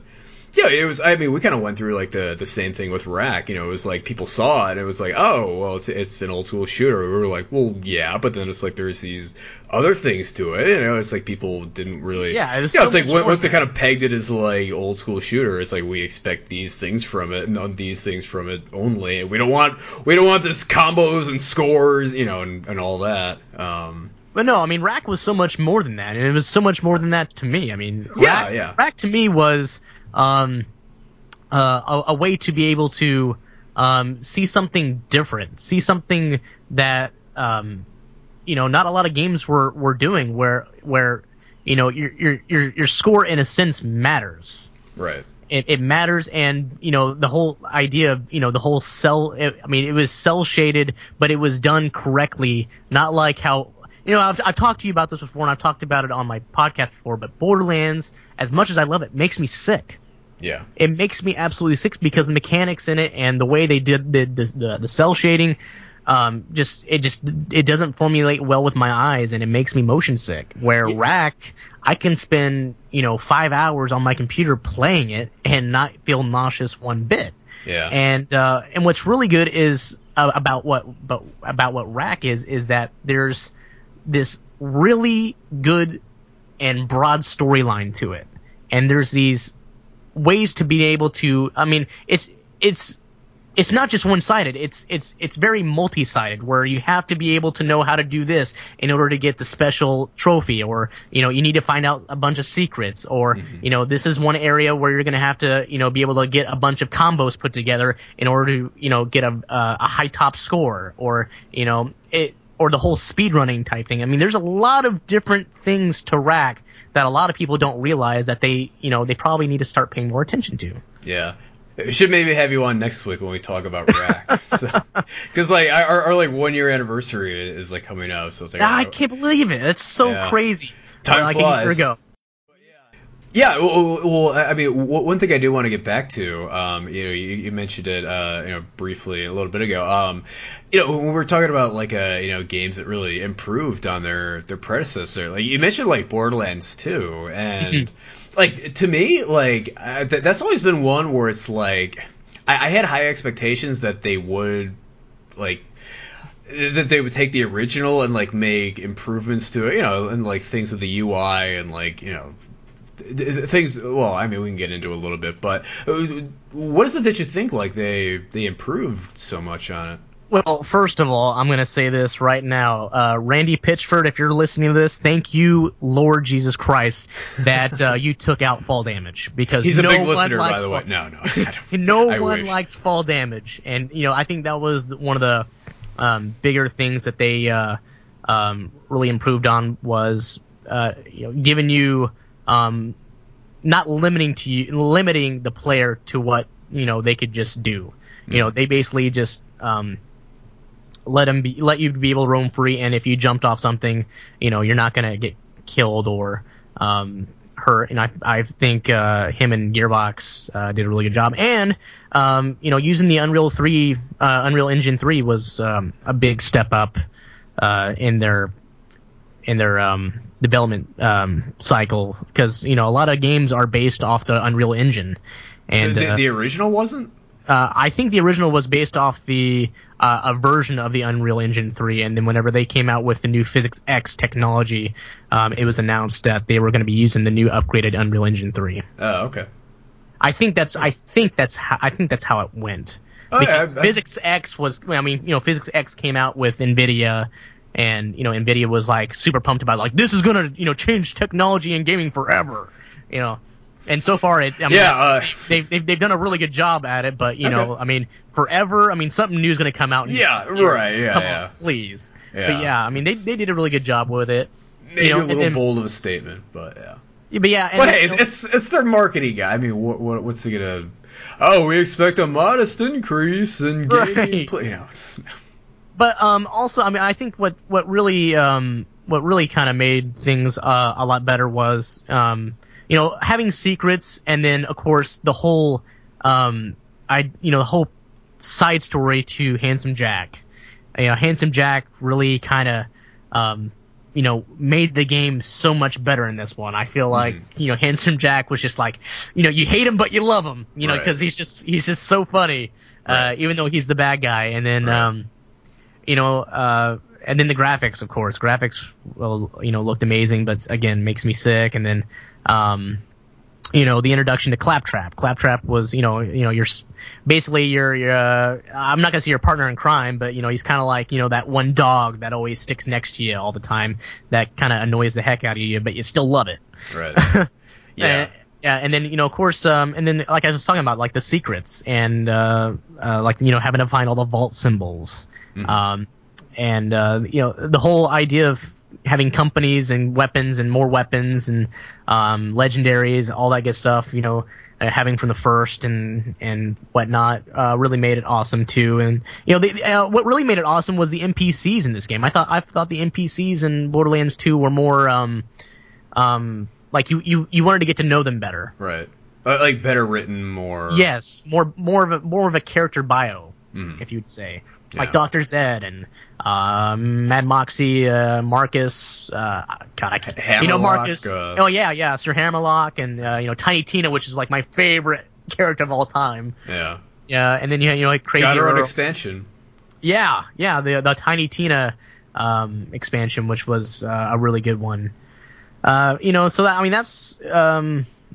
Yeah, it was. I mean, we kind of went through like the same thing with Rack. You know, it was like people saw it, and it was like, oh, well, it's an old school shooter. We were like, well, yeah, but then it's like there's these other things to it. You know, it's like people didn't really. Yeah, it was. Yeah, so it's like once they kind of pegged it as like old school shooter, it's like we expect these things from it and these things from it only. And we don't want this combos and scores, you know, and all that. But no, I mean, Rack was so much more than that, and it was so much more than that to me. I mean, Rack to me was a way to be able to see something different, see something that you know, not a lot of games were doing, where you know your score in a sense matters. Right. It matters, and you know the whole idea of, you know, the whole cell. I mean, it was cell shaded, but it was done correctly, not like how. You know, I've talked to you about this before, and I've talked about it on my podcast before, but Borderlands, as much as I love it, makes me sick. Yeah. It makes me absolutely sick because the mechanics in it and the way they did the cell shading, it doesn't formulate well with my eyes, and it makes me motion sick. Where Rack, I can spend, you know, 5 hours on my computer playing it and not feel nauseous one bit. Yeah. And what's really good is about what Rack is that there's this really good and broad storyline to it, and there's these ways to be able to. I mean, it's not just one-sided. It's very multi-sided, where you have to be able to know how to do this in order to get the special trophy, or you know, you need to find out a bunch of secrets, or you know, this is one area where you're going to have to, you know, be able to get a bunch of combos put together in order to, you know, get a high top score, or you know it. Or the whole speedrunning type thing. I mean, there's a lot of different things to Rack that a lot of people don't realize that they, you know, they probably need to start paying more attention to. Yeah. We should maybe have you on next week when we talk about Rack. Because, like, our like, one-year anniversary is, like, coming up. So it's like, I can't believe it. It's so crazy. Time like flies. A year ago. Yeah, well, I mean, one thing I do want to get back to, you know, you mentioned it, you know, briefly a little bit ago. You know, when we were talking about like, you know, games that really improved on their predecessor, like you mentioned, like Borderlands 2, and like to me, like that's always been one where it's like I had high expectations that they would like. That they would take the original and like make improvements to it, you know, and like things with the UI and like, you know. Things, well, I mean, we can get into a little bit, but what is it that you think, like, they improved so much on it? Well, first of all, I'm going to say this right now. Randy Pitchford, if you're listening to this, thank you, Lord Jesus Christ, that you took out fall damage. Because he's a big listener, by the way. No. No one likes fall damage. And, you know, I think that was one of the bigger things that they really improved on was you know, giving you... not limiting the player to what, you know, they could just do. You know, they basically just let you be able to roam free, and if you jumped off something, you know, you're not gonna get killed or hurt. And I think him and Gearbox did a really good job. And you know, using the Unreal Engine 3 was a big step up in their development cycle, because you know a lot of games are based off the Unreal Engine, and the original wasn't. I think the original was based off the a version of the Unreal Engine 3, and then whenever they came out with the new Physics X technology, it was announced that they were going to be using the new upgraded Unreal Engine 3. Oh, okay. I think that's how it went. Oh, because Physics X was. I mean, you know, Physics X came out with NVIDIA. And, you know, NVIDIA was, like, super pumped about it. Like, this is going to, you know, change technology and gaming forever, you know. And so far, they've done a really good job at it. But, you know, I mean, forever, I mean, something new is going to come out. And come on, please. Yeah. But, yeah, I mean, they did a really good job with it. Maybe you know, a little bold of a statement, but, yeah. But, yeah. And but, hey, you know, it's their marketing guy. I mean, what's he going to... Oh, we expect a modest increase in gaming. Right. You know, it's... But also, I mean, I think what really kind of made things a lot better was, you know, having secrets, and then of course the whole, the whole side story to Handsome Jack. You know, Handsome Jack really kind of you know, made the game so much better in this one. I feel like, you know, Handsome Jack was just like, you know, you hate him, but you love him, you know, because he's just so funny, even though he's the bad guy. And then, you know, and then the graphics, of course. Graphics, well, you know, looked amazing, but again, makes me sick. And then, you know, the introduction to Claptrap. Claptrap was, you know, you're basically I'm not gonna say your partner in crime, but you know, he's kind of like, you know, that one dog that always sticks next to you all the time, that kind of annoys the heck out of you, but you still love it. Right. Yeah. Yeah, and then, you know, of course, and then, like I was talking about, like the secrets and like, you know, having to find all the vault symbols, and you know, the whole idea of having companies and weapons and more weapons and legendaries, all that good stuff, you know, having from the first and whatnot, really made it awesome too. And you know, what really made it awesome was the NPCs in this game. I thought the NPCs in Borderlands 2 were more like you wanted to get to know them better, right? Like better written, more more of a character bio, if you'd say. Yeah. Like Dr. Zed and Mad Moxie, Marcus, God, I can't, Hammerlock, you know, Marcus. Oh yeah, Sir Hammerlock, and you know, Tiny Tina, which is like my favorite character of all time. Yeah, and then you know, like Crazy. Got her own expansion. Yeah, the Tiny Tina expansion, which was a really good one. You know, so that, I mean, that's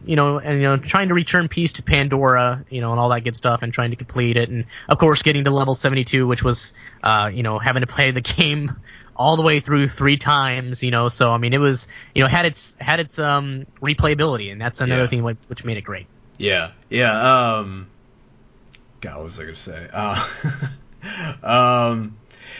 you know, and you know, trying to return peace to Pandora, you know, and all that good stuff, and trying to complete it, and of course getting to level 72, which was, you know, having to play the game all the way through 3 times, you know. So I mean, it was, you know, had its replayability, and that's another thing which made it great. Yeah. God, what was I gonna say?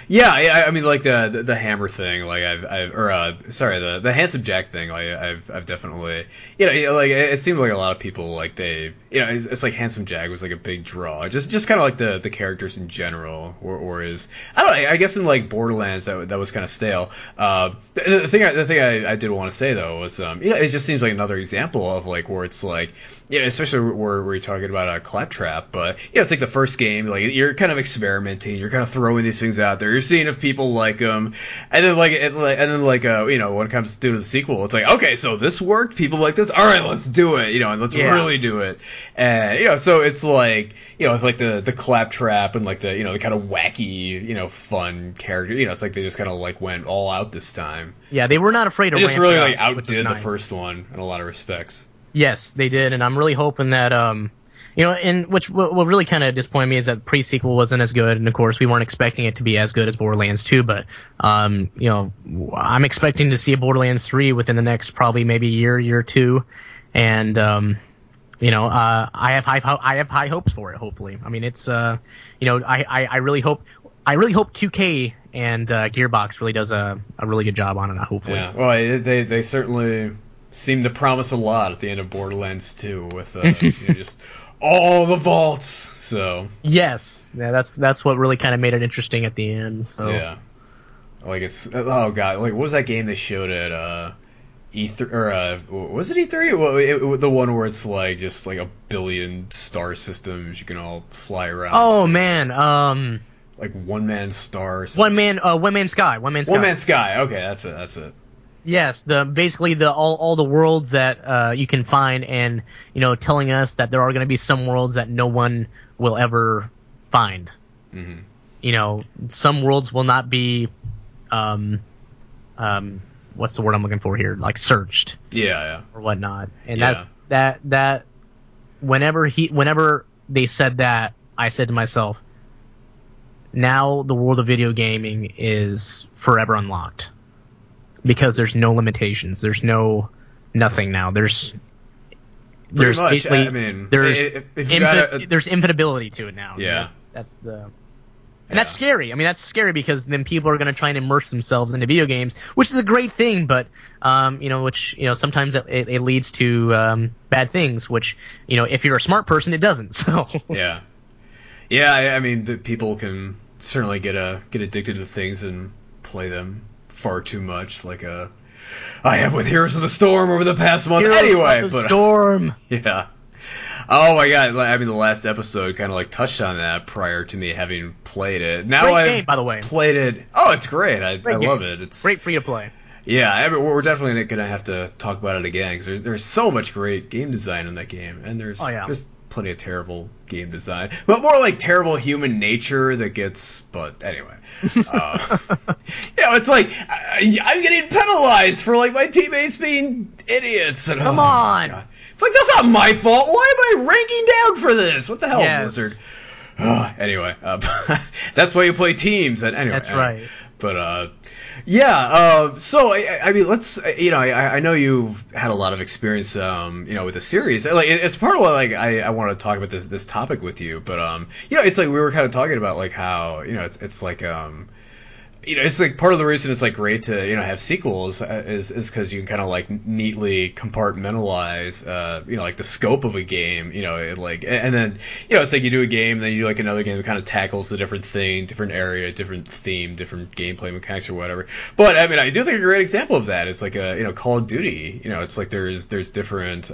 Yeah, I mean, like the hammer thing, like the Handsome Jack thing, like I've definitely, you know, like it seemed like a lot of people, like they, you know, it's like Handsome Jack was like a big draw, just kind of like the characters in general, or is, I don't know, I guess in like Borderlands that was kind of stale. The thing I did want to say though was, you know, it just seems like another example of like where it's like, you know, especially where we're talking about a Claptrap, but you know, it's like the first game, like you're kind of experimenting, you're kind of throwing these things out there. You're seeing if people like them, and then you know, when it comes to the sequel, it's like, okay, so this worked, people like this, all right, let's do it, you know, and let's really do it, and you know, so it's like, you know, it's like the Claptrap and like the, you know, the kind of wacky, you know, fun character, you know, it's like they just kind of like went all out this time. Yeah, they were not afraid of. They just really like outdid the first one in a lot of respects. Yes, they did, and I'm really hoping that you know, and which what really kind of disappointed me is that pre-sequel wasn't as good, and of course we weren't expecting it to be as good as Borderlands 2, but, you know, I'm expecting to see a Borderlands 3 within the next probably maybe year or two, and, you know, I have high hopes for it, hopefully. I mean, it's, you know, I really hope 2K and Gearbox really does a really good job on it, hopefully. Yeah, well, they certainly seem to promise a lot at the end of Borderlands 2 with, you know, just all the vaults. So yes, yeah, that's what really kind of made it interesting at the end. So yeah, like it's, oh god, like what was that game they showed at E3, or was it E3? Well, the one where it's like just like a billion star systems you can all fly around. Oh man, like One Man Sky. Okay, that's it. Yes, basically all the worlds that you can find, and you know, telling us that there are going to be some worlds that no one will ever find. Mm-hmm. You know, some worlds will not be, what's the word I'm looking for here? Like searched. Yeah. Or whatnot, and that's that. Whenever they said that, I said to myself, now the world of video gaming is forever unlocked. Because there's no limitations, there's no nothing now. There's much, basically, I mean, there's infinitability to it now. Yeah, that's scary. I mean, that's scary because then people are going to try and immerse themselves into video games, which is a great thing, but you know, sometimes it leads to bad things. Which, you know, if you're a smart person, it doesn't. So yeah. I mean, people can certainly get addicted to things and play them far too much, like I have with Heroes of the Storm over the past month. Storm. Yeah. Oh my god! I mean, the last episode kind of like touched on that prior to me having played it. Now I played it. Oh, it's great! I love it. It's great free to play. Yeah, we're definitely going to have to talk about it again, because there's so much great game design in that game, and there's plenty of terrible game design, but more like terrible human nature that gets. But anyway, it's like I'm getting penalized for like my teammates being idiots. And, Come on, it's like that's not my fault. Why am I ranking down for this? What the hell, Blizzard? Anyway, that's why you play teams. And anyway, that's right. But so I mean, let's I know you've had a lot of experience with the series. Like, it's part of why like I want to talk about this topic with you. But it's like we were kind of talking about like how it's like it's like part of the reason it's like great to have sequels is because you can kind of like neatly compartmentalize like the scope of a game and then it's like you do a game, then you do like another game that kind of tackles a different thing, different area, different theme, different gameplay mechanics or whatever. But I mean, I do think a great example of that is like Call of Duty. It's like there's different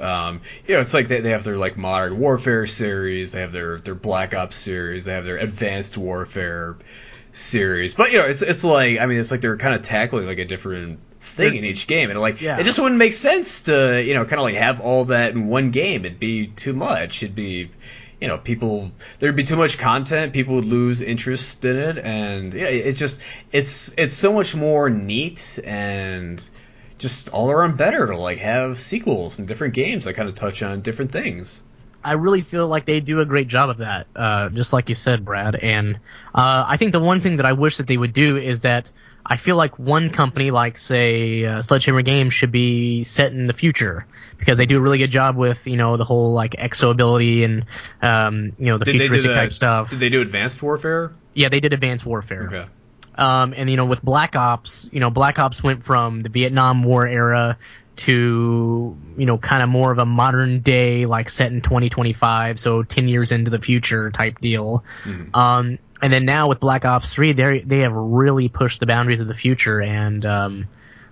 it's like they have their like Modern Warfare series, they have their Black Ops series, they have their Advanced Warfare series, but it's like it's like they're kind of tackling like a different thing in each game, and it just wouldn't make sense to kind of like have all that in one game. It'd be too much. It'd be there'd be too much content. People would lose interest in it, and it's so much more neat and just all around better to like have sequels and different games that kind of touch on different things. I really feel like they do a great job of that, just like you said, Brad. And I think the one thing that I wish that they would do is that I feel like one company, like, say, Sledgehammer Games, should be set in the future, because they do a really good job with, the whole, like, exo ability and, the futuristic type stuff. Did they do Advanced Warfare? Yeah, they did Advanced Warfare. Okay. And, with Black Ops, Black Ops went from the Vietnam War era to kind of more of a modern day, like set in 2025, so 10 years into the future type deal. Mm-hmm. And then now with Black Ops 3, they have really pushed the boundaries of the future, and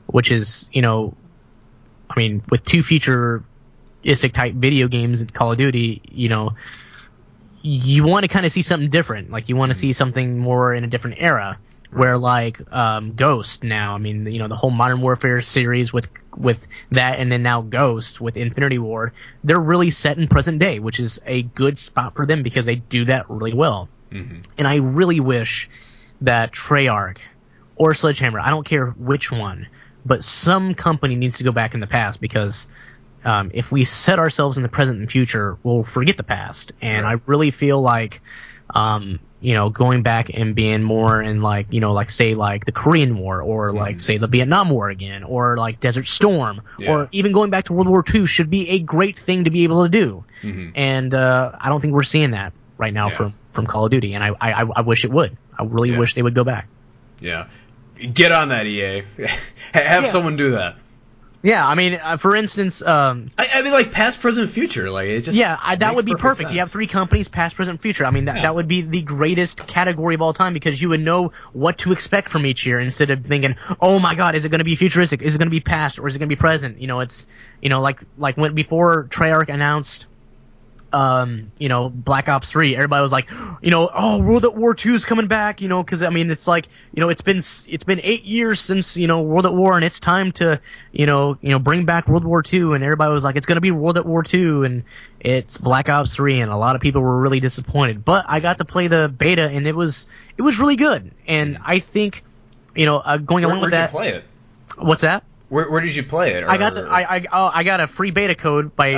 which is with two futuristic type video games at Call of Duty, you want to kind of see something different. Like you want to see something more in a different era. Where like Ghost now, the whole Modern Warfare series with that, and then now Ghost with Infinity Ward, they're really set in present day, which is a good spot for them because they do that really well. Mm-hmm. And I really wish that Treyarch or Sledgehammer, I don't care which one, but some company needs to go back in the past, because if we set ourselves in the present and future, we'll forget the past. And I really feel like going back and being more in like, like say like the Korean War, or like say the Vietnam War again, or like Desert Storm, or even going back to World War II should be a great thing to be able to do. Mm-hmm. And I don't think we're seeing that right now from Call of Duty, and I wish it would. I really wish they would go back. Yeah. Get on that, EA. Have someone do that. Yeah, for instance, like past, present, future, like it just that would be perfect. Sense. You have three companies, past, present, future. That would be the greatest category of all time, because you would know what to expect from each year instead of thinking, oh my God, is it going to be futuristic? Is it going to be past, or is it going to be present? It's like when before Treyarch announced, Black Ops 3, everybody was like, oh, World at War 2 is coming back, because it's like, it's been 8 years since World at War, and it's time to bring back World War 2, and everybody was like, it's gonna be World at War 2, and it's Black Ops 3, and a lot of people were really disappointed. But I got to play the beta, and it was really good, and I think going along with that. Where did you play it? What's that? Where did you play it? Or... I got a free beta code by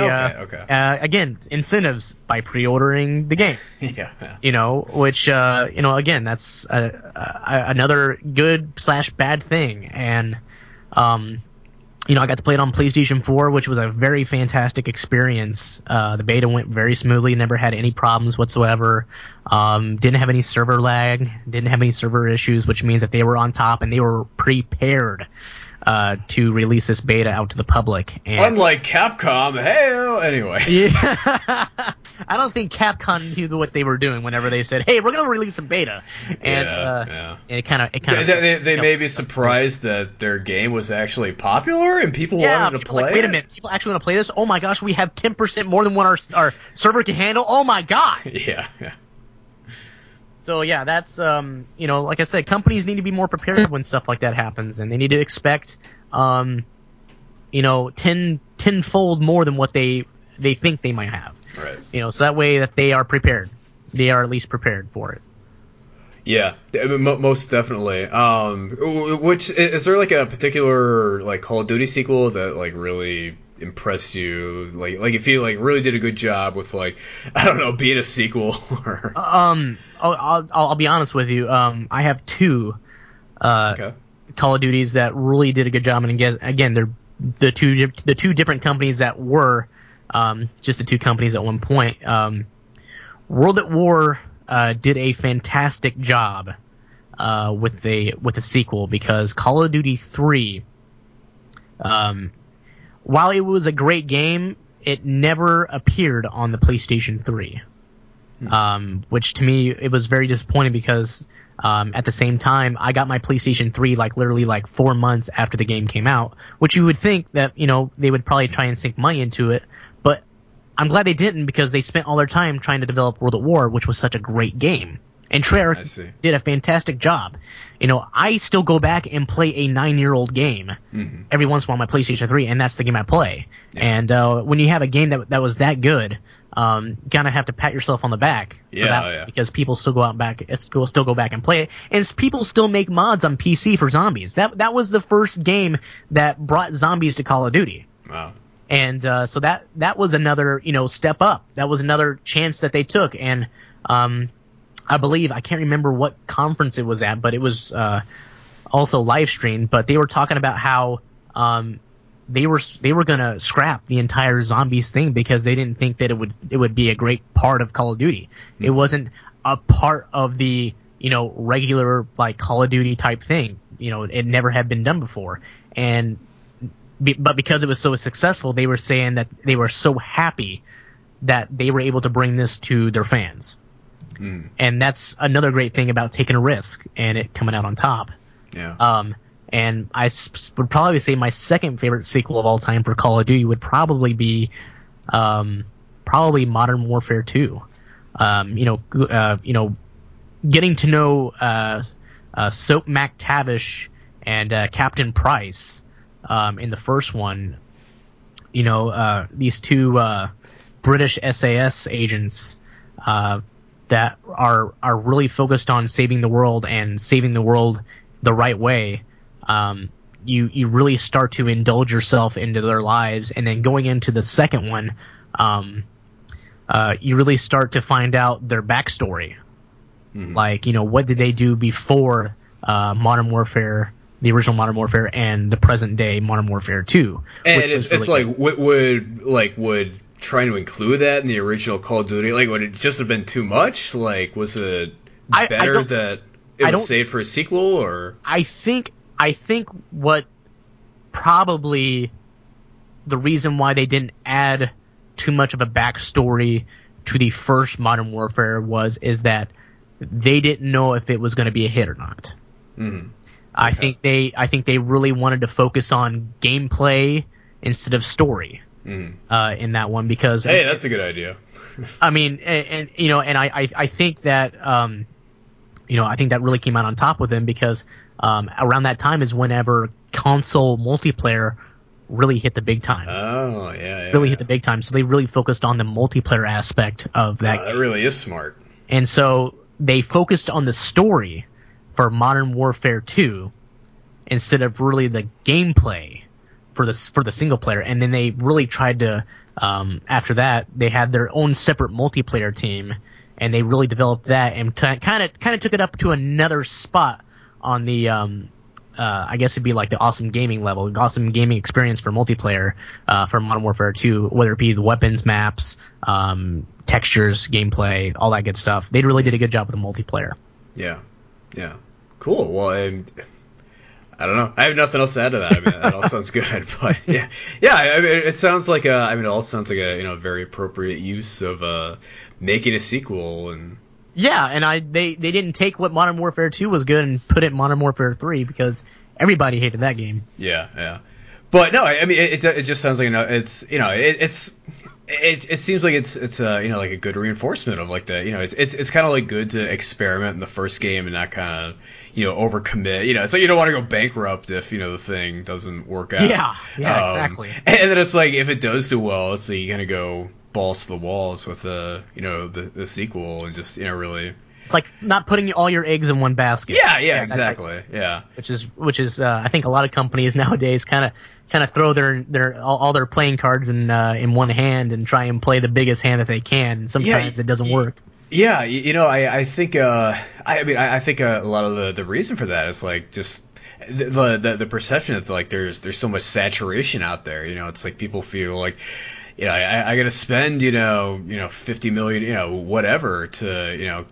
again, incentives by pre-ordering the game. Which again, that's another good / bad thing. And I got to play it on PlayStation 4, which was a very fantastic experience. The beta went very smoothly, never had any problems whatsoever. Didn't have any server lag, didn't have any server issues, which means that they were on top and they were prepared to release this beta out to the public. And unlike Capcom, hey, anyway. Yeah. I don't think Capcom knew what they were doing whenever they said, "Hey, we're going to release a beta." And and it kind of they may be surprised that their game was actually popular and people wanted to play. Like, wait a minute, people actually want to play this? Oh my gosh, we have 10% more than what our server can handle. Oh my God. Yeah. So yeah, that's like I said, companies need to be more prepared when stuff like that happens, and they need to expect you know, tenfold more than what they think they might have. Right. You know, so that way that they are prepared. They are at least prepared for it. Yeah, most definitely. Which is there like a particular like Call of Duty sequel that like really impressed you? Like if you like really did a good job with like I don't know, being a sequel. Or... I'll be honest with you. I have two Call of Duties that really did a good job, and again, they're the two different companies that were just the two companies at one point. World at War. Did a fantastic job with a sequel, because Call of Duty 3, while it was a great game, it never appeared on the PlayStation 3, which to me it was very disappointing, because at the same time I got my PlayStation 3 like literally like 4 months after the game came out, which you would think that, you know, they would probably try and sink money into it, but I'm glad they didn't, because they spent all their time trying to develop World at War, which was such a great game. And Treyarch did a fantastic job. You know, I still go back and play a 9-year-old game every once in a while on my PlayStation 3, and that's the game I play. Yeah. And when you have a game that was that good, you kind of have to pat yourself on the back for that, because people still go out back, still go back and play it. And people still make mods on PC for zombies. That was the first game that brought zombies to Call of Duty. Wow. And so that was another, you know, step up. That was another chance that they took. And I believe, I can't remember what conference it was at, but it was also live streamed. But they were talking about how they were gonna scrap the entire zombies thing, because they didn't think that it would be a great part of Call of Duty. It wasn't a part of the, you know, regular like Call of Duty type thing. You know, it never had been done before. And but because it was so successful, they were saying that they were so happy that they were able to bring this to their fans. And that's another great thing about taking a risk and it coming out on top. Yeah. And I would probably say my second favorite sequel of all time for Call of Duty would probably be probably Modern Warfare 2. Getting to know Soap McTavish and Captain Price in the first one, you know, these two British SAS agents that are really focused on saving the world and saving the world the right way. You really start to indulge yourself into their lives, and then going into the second one, you really start to find out their backstory, like, you know, what did they do before Modern Warfare. The original Modern Warfare and the present day Modern Warfare 2. And it's really like, what would trying to include that in the original Call of Duty, like, would it just have been too much? Like, was it better that it was saved for a sequel, or? I think what probably the reason why they didn't add too much of a backstory to the first Modern Warfare is that they didn't know if it was going to be a hit or not. I think they really wanted to focus on gameplay instead of story in that one, because hey, that's a good idea. I mean, and you know, and I think that you know, I think that really came out on top with them, because around that time is whenever console multiplayer really hit the big time. Oh yeah, hit the big time. So they really focused on the multiplayer aspect of that. That really is smart. And so they focused on the story for Modern Warfare 2 instead of really the gameplay for the single player. And then they really tried to after that they had their own separate multiplayer team, and they really developed that and kind of took it up to another spot on the I guess it'd be like the awesome gaming level, awesome gaming experience for multiplayer for Modern Warfare 2, whether it be the weapons, maps, textures, gameplay, all that good stuff. They really did a good job with the multiplayer. Yeah, cool. Well, I don't know. I have nothing else to add to that. I mean, that all sounds good. But yeah. I mean, it sounds like it all sounds like a, you know, very appropriate use of making a sequel. And yeah, and they didn't take what Modern Warfare 2 was good and put it in Modern Warfare 3, because everybody hated that game. Yeah. But no, I mean, it just sounds like, you know, it's It seems like it's you know, like a good reinforcement of like the, you know, it's kind of like good to experiment in the first game and not kind of, you know, overcommit, you know, so you don't want to go bankrupt if, you know, the thing doesn't work out. Yeah, exactly. And then it's like, if it does do well, it's like you're gonna go balls to the walls with you know, the sequel and just, you know, really. It's like not putting all your eggs in one basket. Yeah, exactly. Yeah, which is I think a lot of companies nowadays kind of throw all their playing cards in one hand and try and play the biggest hand that they can. And sometimes it doesn't work. Yeah, you know, I think a lot of the reason for that is like just the perception that like there's so much saturation out there. You know, it's like people feel like, you know, I got to spend you know $50 million, you know, whatever to, you know,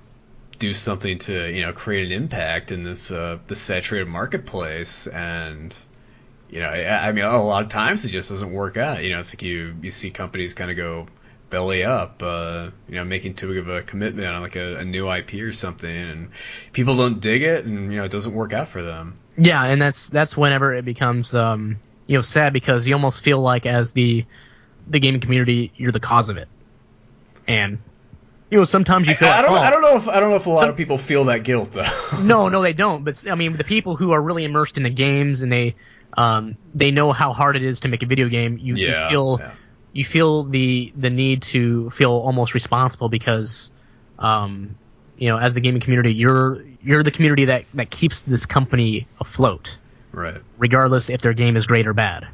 do something to, you know, create an impact in this saturated marketplace. And, you know, I mean, a lot of times it just doesn't work out. You know, it's like you see companies kind of go belly up, you know, making too big of a commitment on like a new IP or something, and people don't dig it, and, you know, it doesn't work out for them. Yeah, and that's whenever it becomes you know, sad, because you almost feel like as the gaming community, you're the cause of it. And you know, sometimes you feel. I don't know if a lot of people feel that guilt though. No, they don't. But I mean, the people who are really immersed in the games and they know how hard it is to make a video game. You feel the need to feel almost responsible because, you know, as the gaming community, you're the community that keeps this company afloat, right? Regardless if their game is great or bad.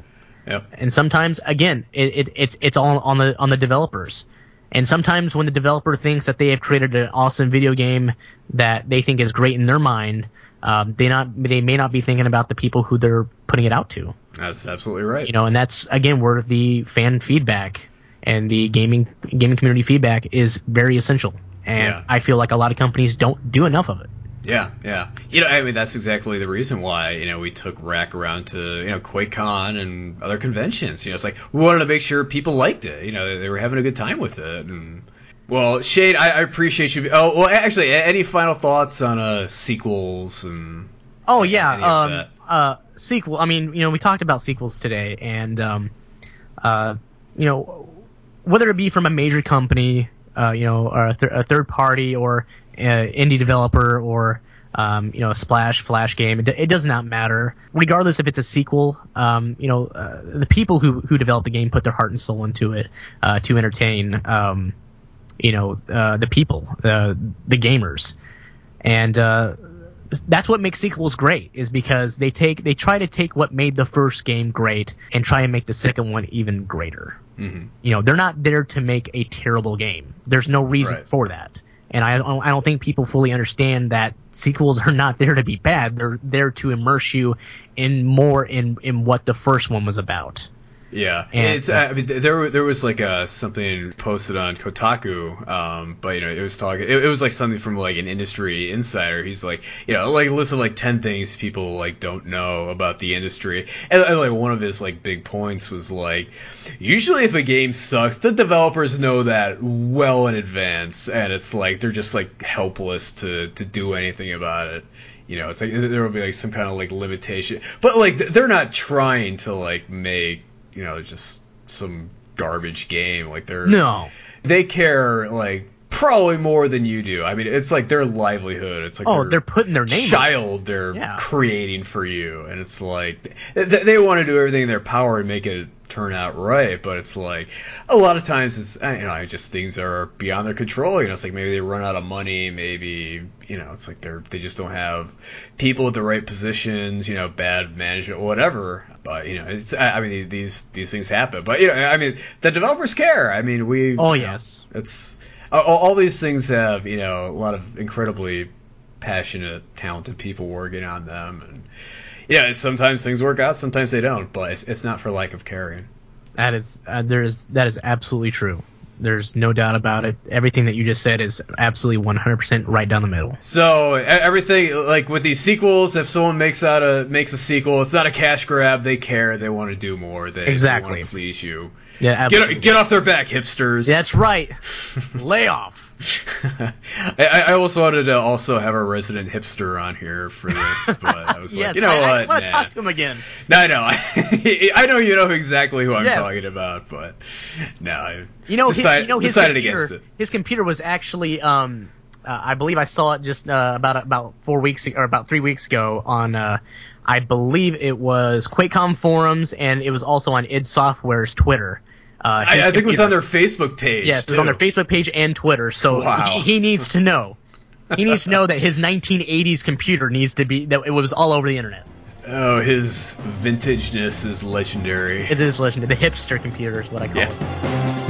Yep. And sometimes, again, it's all on the developers. And sometimes when the developer thinks that they have created an awesome video game that they think is great in their mind, they may not be thinking about the people who they're putting it out to. That's absolutely right. You know, and that's, again, where the fan feedback and the gaming community feedback is very essential. And yeah. I feel like a lot of companies don't do enough of it. Yeah. You know, I mean, that's exactly the reason why, you know, we took Rack around to, you know, QuakeCon and other conventions. You know, it's like, we wanted to make sure people liked it. You know, they were having a good time with it. And, well, Shane, I appreciate you. Oh, well, actually, any final thoughts on sequels and... Oh, yeah. Sequel. I mean, you know, we talked about sequels today. And, you know, whether it be from a major company, you know, or a third party, or... indie developer, or you know, a flash game, it does not matter. Regardless if it's a sequel, you know, the people who developed the game put their heart and soul into it to entertain you know, the people, the gamers, and that's what makes sequels great, is because they try to take what made the first game great and try and make the second one even greater. Mm-hmm. You know, they're not there to make a terrible game. There's no reason for that. And I don't think people fully understand that sequels are not there to be bad. They're there to immerse you in more in what the first one was about. Yeah, and it's. I mean, there was like something posted on Kotaku, but you know, it was talking. It was like something from like an industry insider. He's like, you know, like list of like 10 things people like don't know about the industry, and like one of his like big points was like, usually if a game sucks, the developers know that well in advance, and it's like they're just like helpless to do anything about it. You know, it's like there will be like some kind of like limitation, but like they're not trying to like make, you know, just some garbage game. Like they care like probably more than you do. I mean, it's like their livelihood. It's like they're putting their name child in. They're creating for you, and it's like they want to do everything in their power and make it turn out right. But it's like a lot of times it's, you know, just things are beyond their control. You know, it's like maybe they run out of money, maybe, you know, it's like they just don't have people at the right positions, you know, bad management, whatever. But, you know, it's, I mean, these things happen. But, you know, I mean, the developers care. I mean, it's all these things have, you know, a lot of incredibly passionate, talented people working on them, and yeah, sometimes things work out, sometimes they don't, but it's not for lack of caring. That is that is absolutely true. There's no doubt about it. Everything that you just said is absolutely 100% right down the middle. So everything, like with these sequels, if someone makes a sequel, it's not a cash grab. They care. They want to do more. They want to please you. Yeah, absolutely. Get off their back, hipsters. That's right. Lay off. I also wanted to have a resident hipster on here for this, but I was yes, like, you know I what? Let's talk to him again. No, I know. I know you know exactly who I'm talking about, but no, I decided against it. His computer was actually, I believe I saw it just about 4 weeks or about 3 weeks ago on. I believe it was QuakeCon forums, and it was also on id Software's Twitter. I think it was on their Facebook page. Yes, it was on their Facebook page and Twitter. So he needs to know. He needs to know that his 1980s computer needs to be that it was all over the internet. Oh, his vintageness is legendary. It is legendary. The hipster computer is what I call it.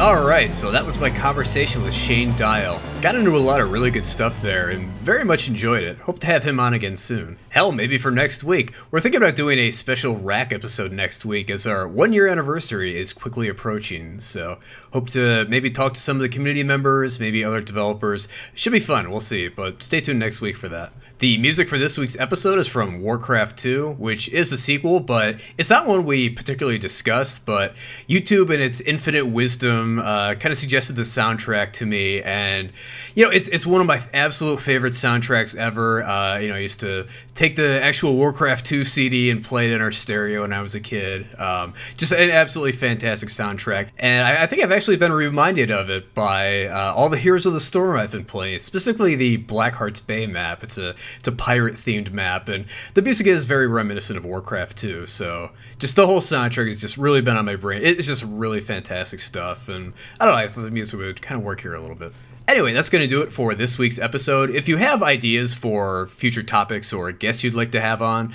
Alright, so that was my conversation with Shane Dyel. Got into a lot of really good stuff there and very much enjoyed it. Hope to have him on again soon. Hell, maybe for next week. We're thinking about doing a special Rack episode next week as our 1-year anniversary is quickly approaching. So hope to maybe talk to some of the community members, maybe other developers. It should be fun, we'll see, but stay tuned next week for that. The music for this week's episode is from Warcraft 2, which is a sequel, but it's not one we particularly discussed, but YouTube and its infinite wisdom kind of suggested the soundtrack to me, and you know, it's one of my absolute favorite soundtracks ever. You know, I used to take the actual Warcraft 2 CD and play it in our stereo when I was a kid. Just an absolutely fantastic soundtrack, and I think I've actually been reminded of it by all the Heroes of the Storm I've been playing, specifically the Blackheart's Bay map. It's a pirate-themed map, and the music is very reminiscent of Warcraft 2, so just the whole soundtrack has just really been on my brain. It's just really fantastic stuff, and I don't know, I thought the music would kind of work here a little bit. Anyway, that's going to do it for this week's episode. If you have ideas for future topics or guests you'd like to have on,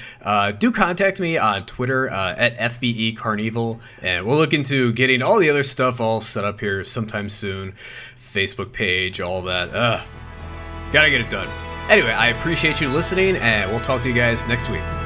do contact me on Twitter at FBE Carnival, and we'll look into getting all the other stuff all set up here sometime soon. Facebook page, all that. Gotta get it done. Anyway, I appreciate you listening, and we'll talk to you guys next week.